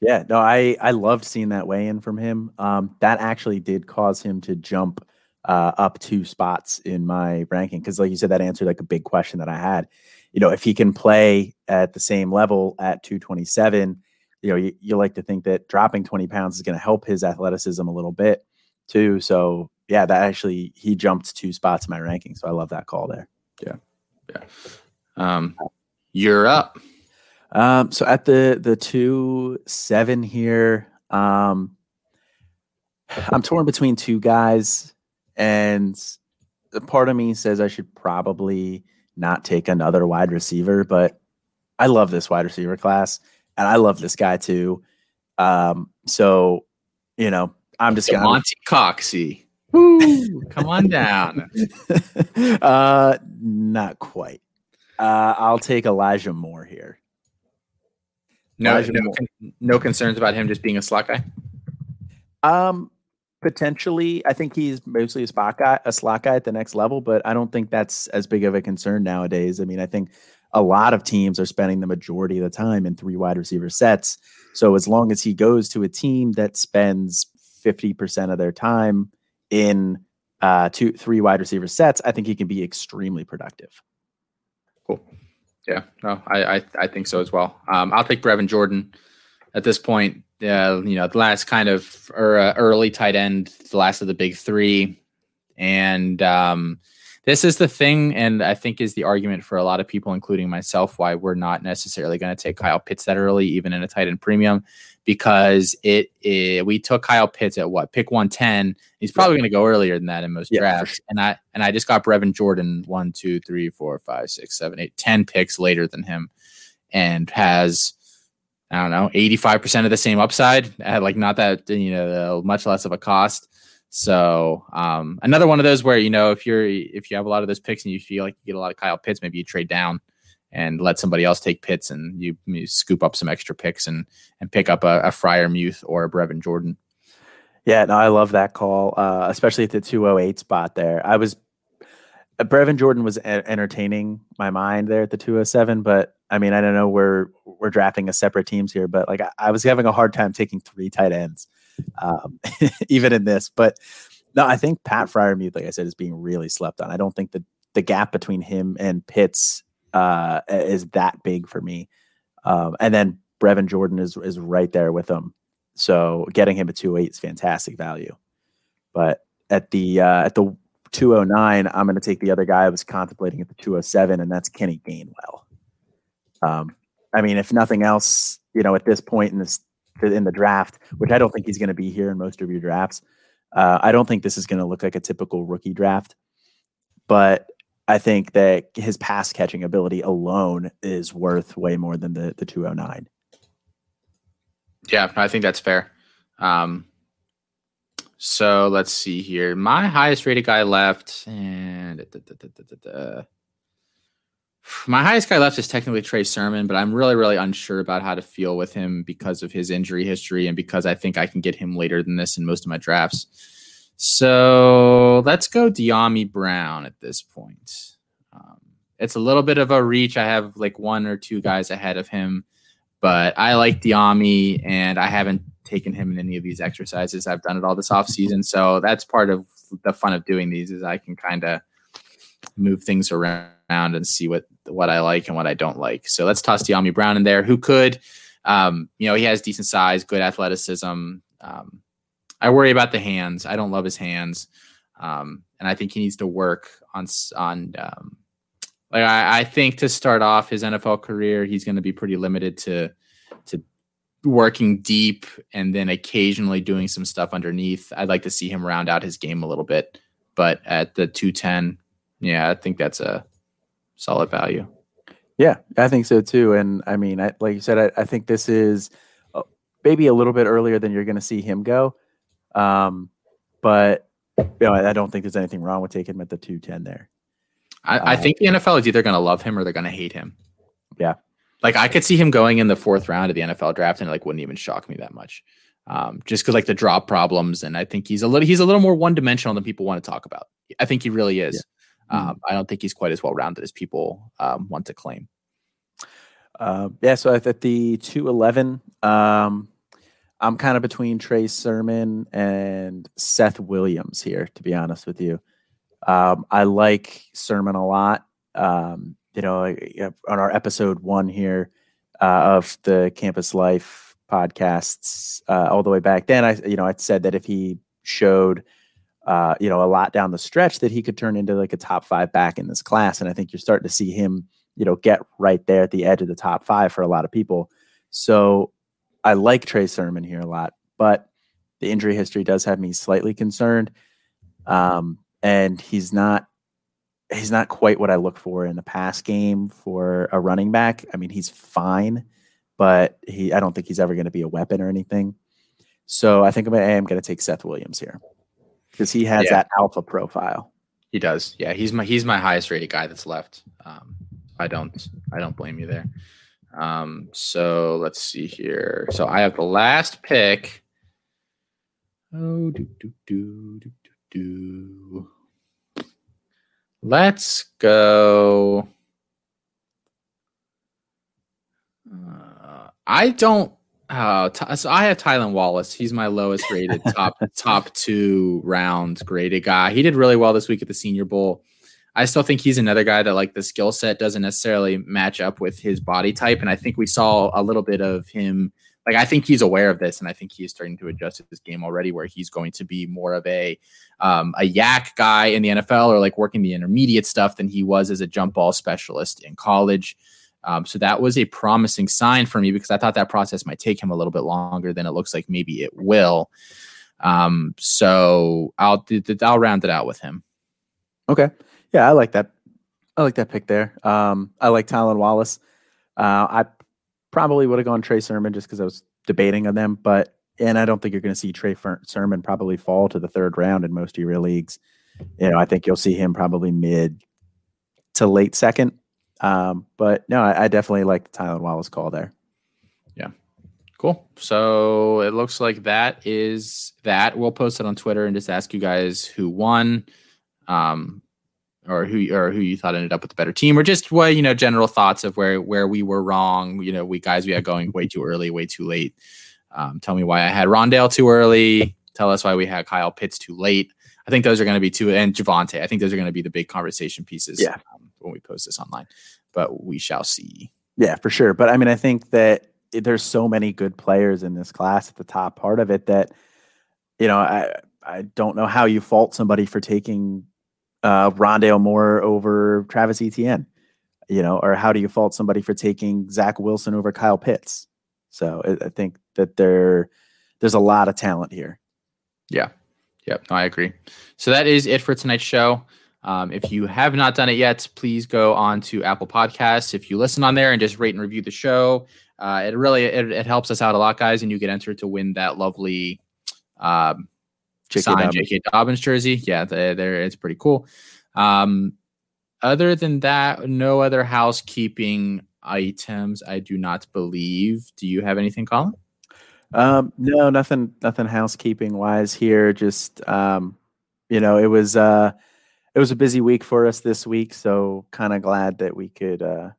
Yeah, no, I, I loved seeing that weigh-in from him. Um, that actually did cause him to jump uh, up two spots in my ranking because, like you said, that answered like a big question that I had. You know, if he can play at the same level at two twenty-seven, you know, you, you like to think that dropping twenty pounds is going to help his athleticism a little bit too. So, yeah, that actually he jumped two spots in my ranking. So I love that call there. Yeah, yeah. Um, you're up. Um, so at the, the two seven here, um, I'm torn between two guys and part of me says I should probably not take another wide receiver, but I love this wide receiver class and I love this guy too. Um, so, you know, I'm just going to Monty Coxey. Woo, come on down. uh, not quite. Uh, I'll take Elijah Moore here. No, no, no concerns about him just being a slot guy. Um, potentially, I think he's mostly a spot guy, a slot guy at the next level, but I don't think that's as big of a concern nowadays. I mean, I think a lot of teams are spending the majority of the time in three wide receiver sets. So as long as he goes to a team that spends fifty percent of their time in uh, two, three wide receiver sets, I think he can be extremely productive. Cool. Yeah, no, I, I I think so as well. Um, I'll take Brevin Jordan at this point. Uh, you know, the last kind of er, uh, early tight end, the last of the big three. And um, this is the thing, and I think is the argument for a lot of people, including myself, why we're not necessarily going to take Kyle Pitts that early, even in a tight end premium, because it, it we took Kyle Pitts at what? Pick one ten. He's probably going to go earlier than that in most yeah, drafts. Sure. And I and I just got Brevin Jordan one, two, three, four, five, six, seven, eight, ten picks later than him and has, I don't know, eighty-five percent of the same upside at like not that, you know, much less of a cost. So um, another one of those where, you know, if you're if you have a lot of those picks and you feel like you get a lot of Kyle Pitts, maybe you trade down and let somebody else take Pitts and you, you scoop up some extra picks and and pick up a, a Freiermuth or a Brevin Jordan. Yeah, no, I love that call, uh, especially at the two oh eight spot there. I was Brevin Jordan was entertaining my mind there at the two oh seven, but I mean, I don't know, we're, we're drafting a separate teams here, but like I, I was having a hard time taking three tight ends, um, even in this. But no, I think Pat Freiermuth, like I said, is being really slept on. I don't think the, the gap between him and Pitts uh, is that big for me. Um, and then Brevin Jordan is, is right there with him. So getting him at two oh eight is fantastic value. But at the, uh, at the two oh nine, I'm going to take the other guy I was contemplating at the two oh seven, and that's Kenny Gainwell. Um, I mean, if nothing else, you know, at this point in this, in the draft, which I don't think he's going to be here in most of your drafts, uh, I don't think this is going to look like a typical rookie draft, but I think that his pass catching ability alone is worth way more than the, the two oh nine. Yeah, I think that's fair. Um, so let's see here. My highest rated guy left and da, da, da, da, da, da. My highest guy left is technically Trey Sermon, but I'm really, really unsure about how to feel with him because of his injury history and because I think I can get him later than this in most of my drafts. So let's go De'Ami Brown at this point. Um, it's a little bit of a reach. I have like one or two guys ahead of him, but I like De'Ami, and I haven't taken him in any of these exercises. I've done it all this offseason, so that's part of the fun of doing these is I can kind of move things around and see what what I like and what I don't like. So let's toss De'Ami Brown in there, who could, um, you know, he has decent size, good athleticism. Um, I worry about the hands. I don't love his hands. Um, and I think he needs to work on, on um, like I, I think to start off his N F L career, he's going to be pretty limited to to working deep and then occasionally doing some stuff underneath. I'd like to see him round out his game a little bit, but at the two ten, yeah, I think that's a solid value. Yeah, I think so too. And I mean, I, like you said, I, I think this is maybe a little bit earlier than you're going to see him go. Um, but you know, I, I don't think there's anything wrong with taking him at the two ten there. I, uh, I think the N F L is either going to love him or they're going to hate him. Yeah. Like I could see him going in the fourth round of the N F L draft and it like wouldn't even shock me that much. Um, just cause like the drop problems. And I think he's a little, he's a little more one dimensional than people want to talk about. I think he really is. Yeah. Um, I don't think he's quite as well-rounded as people um, want to claim. Uh, yeah, so at the two eleven, um, I'm kind of between Trey Sermon and Seth Williams here, to be honest with you. Um, I like Sermon a lot. Um, you know, on our episode one here uh, of the Campus Life podcasts, uh, all the way back then, I you know I said that if he showed Uh, you know, a lot down the stretch that he could turn into like a top five back in this class. And I think you're starting to see him, you know, get right there at the edge of the top five for a lot of people. So I like Trey Sermon here a lot, but the injury history does have me slightly concerned. Um, and he's not, he's not quite what I look for in the pass game for a running back. I mean, he's fine, but he, I don't think he's ever going to be a weapon or anything. So I think I'm going to take Seth Williams here, because he has yeah. that alpha profile. He does. Yeah, he's my he's my highest rated guy that's left. Um, I don't I don't blame you there. Um, so let's see here. So I have the last pick. Oh, do do do do do do. Let's go. Uh, I don't. Oh, t- so I have Tylan Wallace. He's my lowest rated top top two round graded guy. He did really well this week at the Senior Bowl. I still think he's another guy that like the skill set doesn't necessarily match up with his body type. And I think we saw a little bit of him. Like, I think he's aware of this, and I think he's starting to adjust to this game already, where he's going to be more of a um, a yak guy in the N F L, or like working the intermediate stuff, than he was as a jump ball specialist in college. Um, so that was a promising sign for me, because I thought that process might take him a little bit longer than it looks like maybe it will. Um, so I'll I'll round it out with him. Okay, yeah, I like that. I like that pick there. Um, I like Tylan Wallace. Uh, I probably would have gone Trey Sermon just because I was debating on them, but and I don't think you're going to see Trey Sermon probably fall to the third round in most of your leagues. You know, I think you'll see him probably mid to late second. Um, but no, I, I definitely like the Tylan Wallace call there. Yeah. Cool. So it looks like that is that. We'll post it on Twitter and just ask you guys who won. Um, or who or who you thought ended up with the better team, or just what, you know, general thoughts of where where we were wrong. You know, we guys we had going way too early, way too late. Um, tell me why I had Rondale too early. Tell us why we had Kyle Pitts too late. I think those are going to be two, and Javonte. I think those are going to be the big conversation pieces yeah. um, when we post this online. But we shall see. Yeah, for sure. But I mean, I think that there's so many good players in this class at the top part of it that, you know, I I don't know how you fault somebody for taking uh, Rondale Moore over Travis Etienne, you know, or how do you fault somebody for taking Zach Wilson over Kyle Pitts? So I, I think that there there's a lot of talent here. Yeah. Yep. No, I agree. So that is it for tonight's show. Um, if you have not done it yet, please go on to Apple Podcasts. If you listen on there and just rate and review the show, uh, it really, it, it helps us out a lot, guys. And you get entered to win that lovely um, signed J K Dobbins jersey. Yeah, there it's pretty cool. Um, other than that, no other housekeeping items, I do not believe. Do you have anything, Colin? Um, no, nothing, nothing housekeeping wise here. Just, um, you know, it was, uh, it was a busy week for us this week. So kind of glad that we could, uh,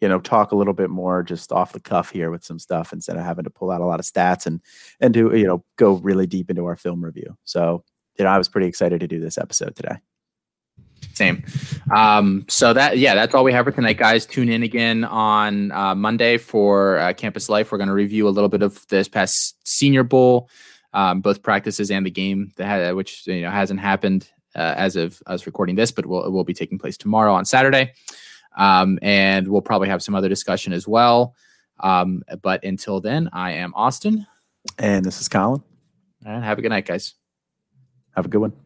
you know, talk a little bit more just off the cuff here with some stuff instead of having to pull out a lot of stats and, and do, you know, go really deep into our film review. So, you know, I was pretty excited to do this episode today. Same. Um, so that, yeah, that's all we have for tonight, guys. Tune in again on uh, Monday for uh, Campus Life. We're going to review a little bit of this past Senior Bowl, um, both practices and the game that had, which, you know, hasn't happened uh, as of us recording this, but will will be taking place tomorrow on Saturday. Um, and we'll probably have some other discussion as well. Um, but until then, I am Austin. And this is Colin. And have a good night, guys. Have a good one.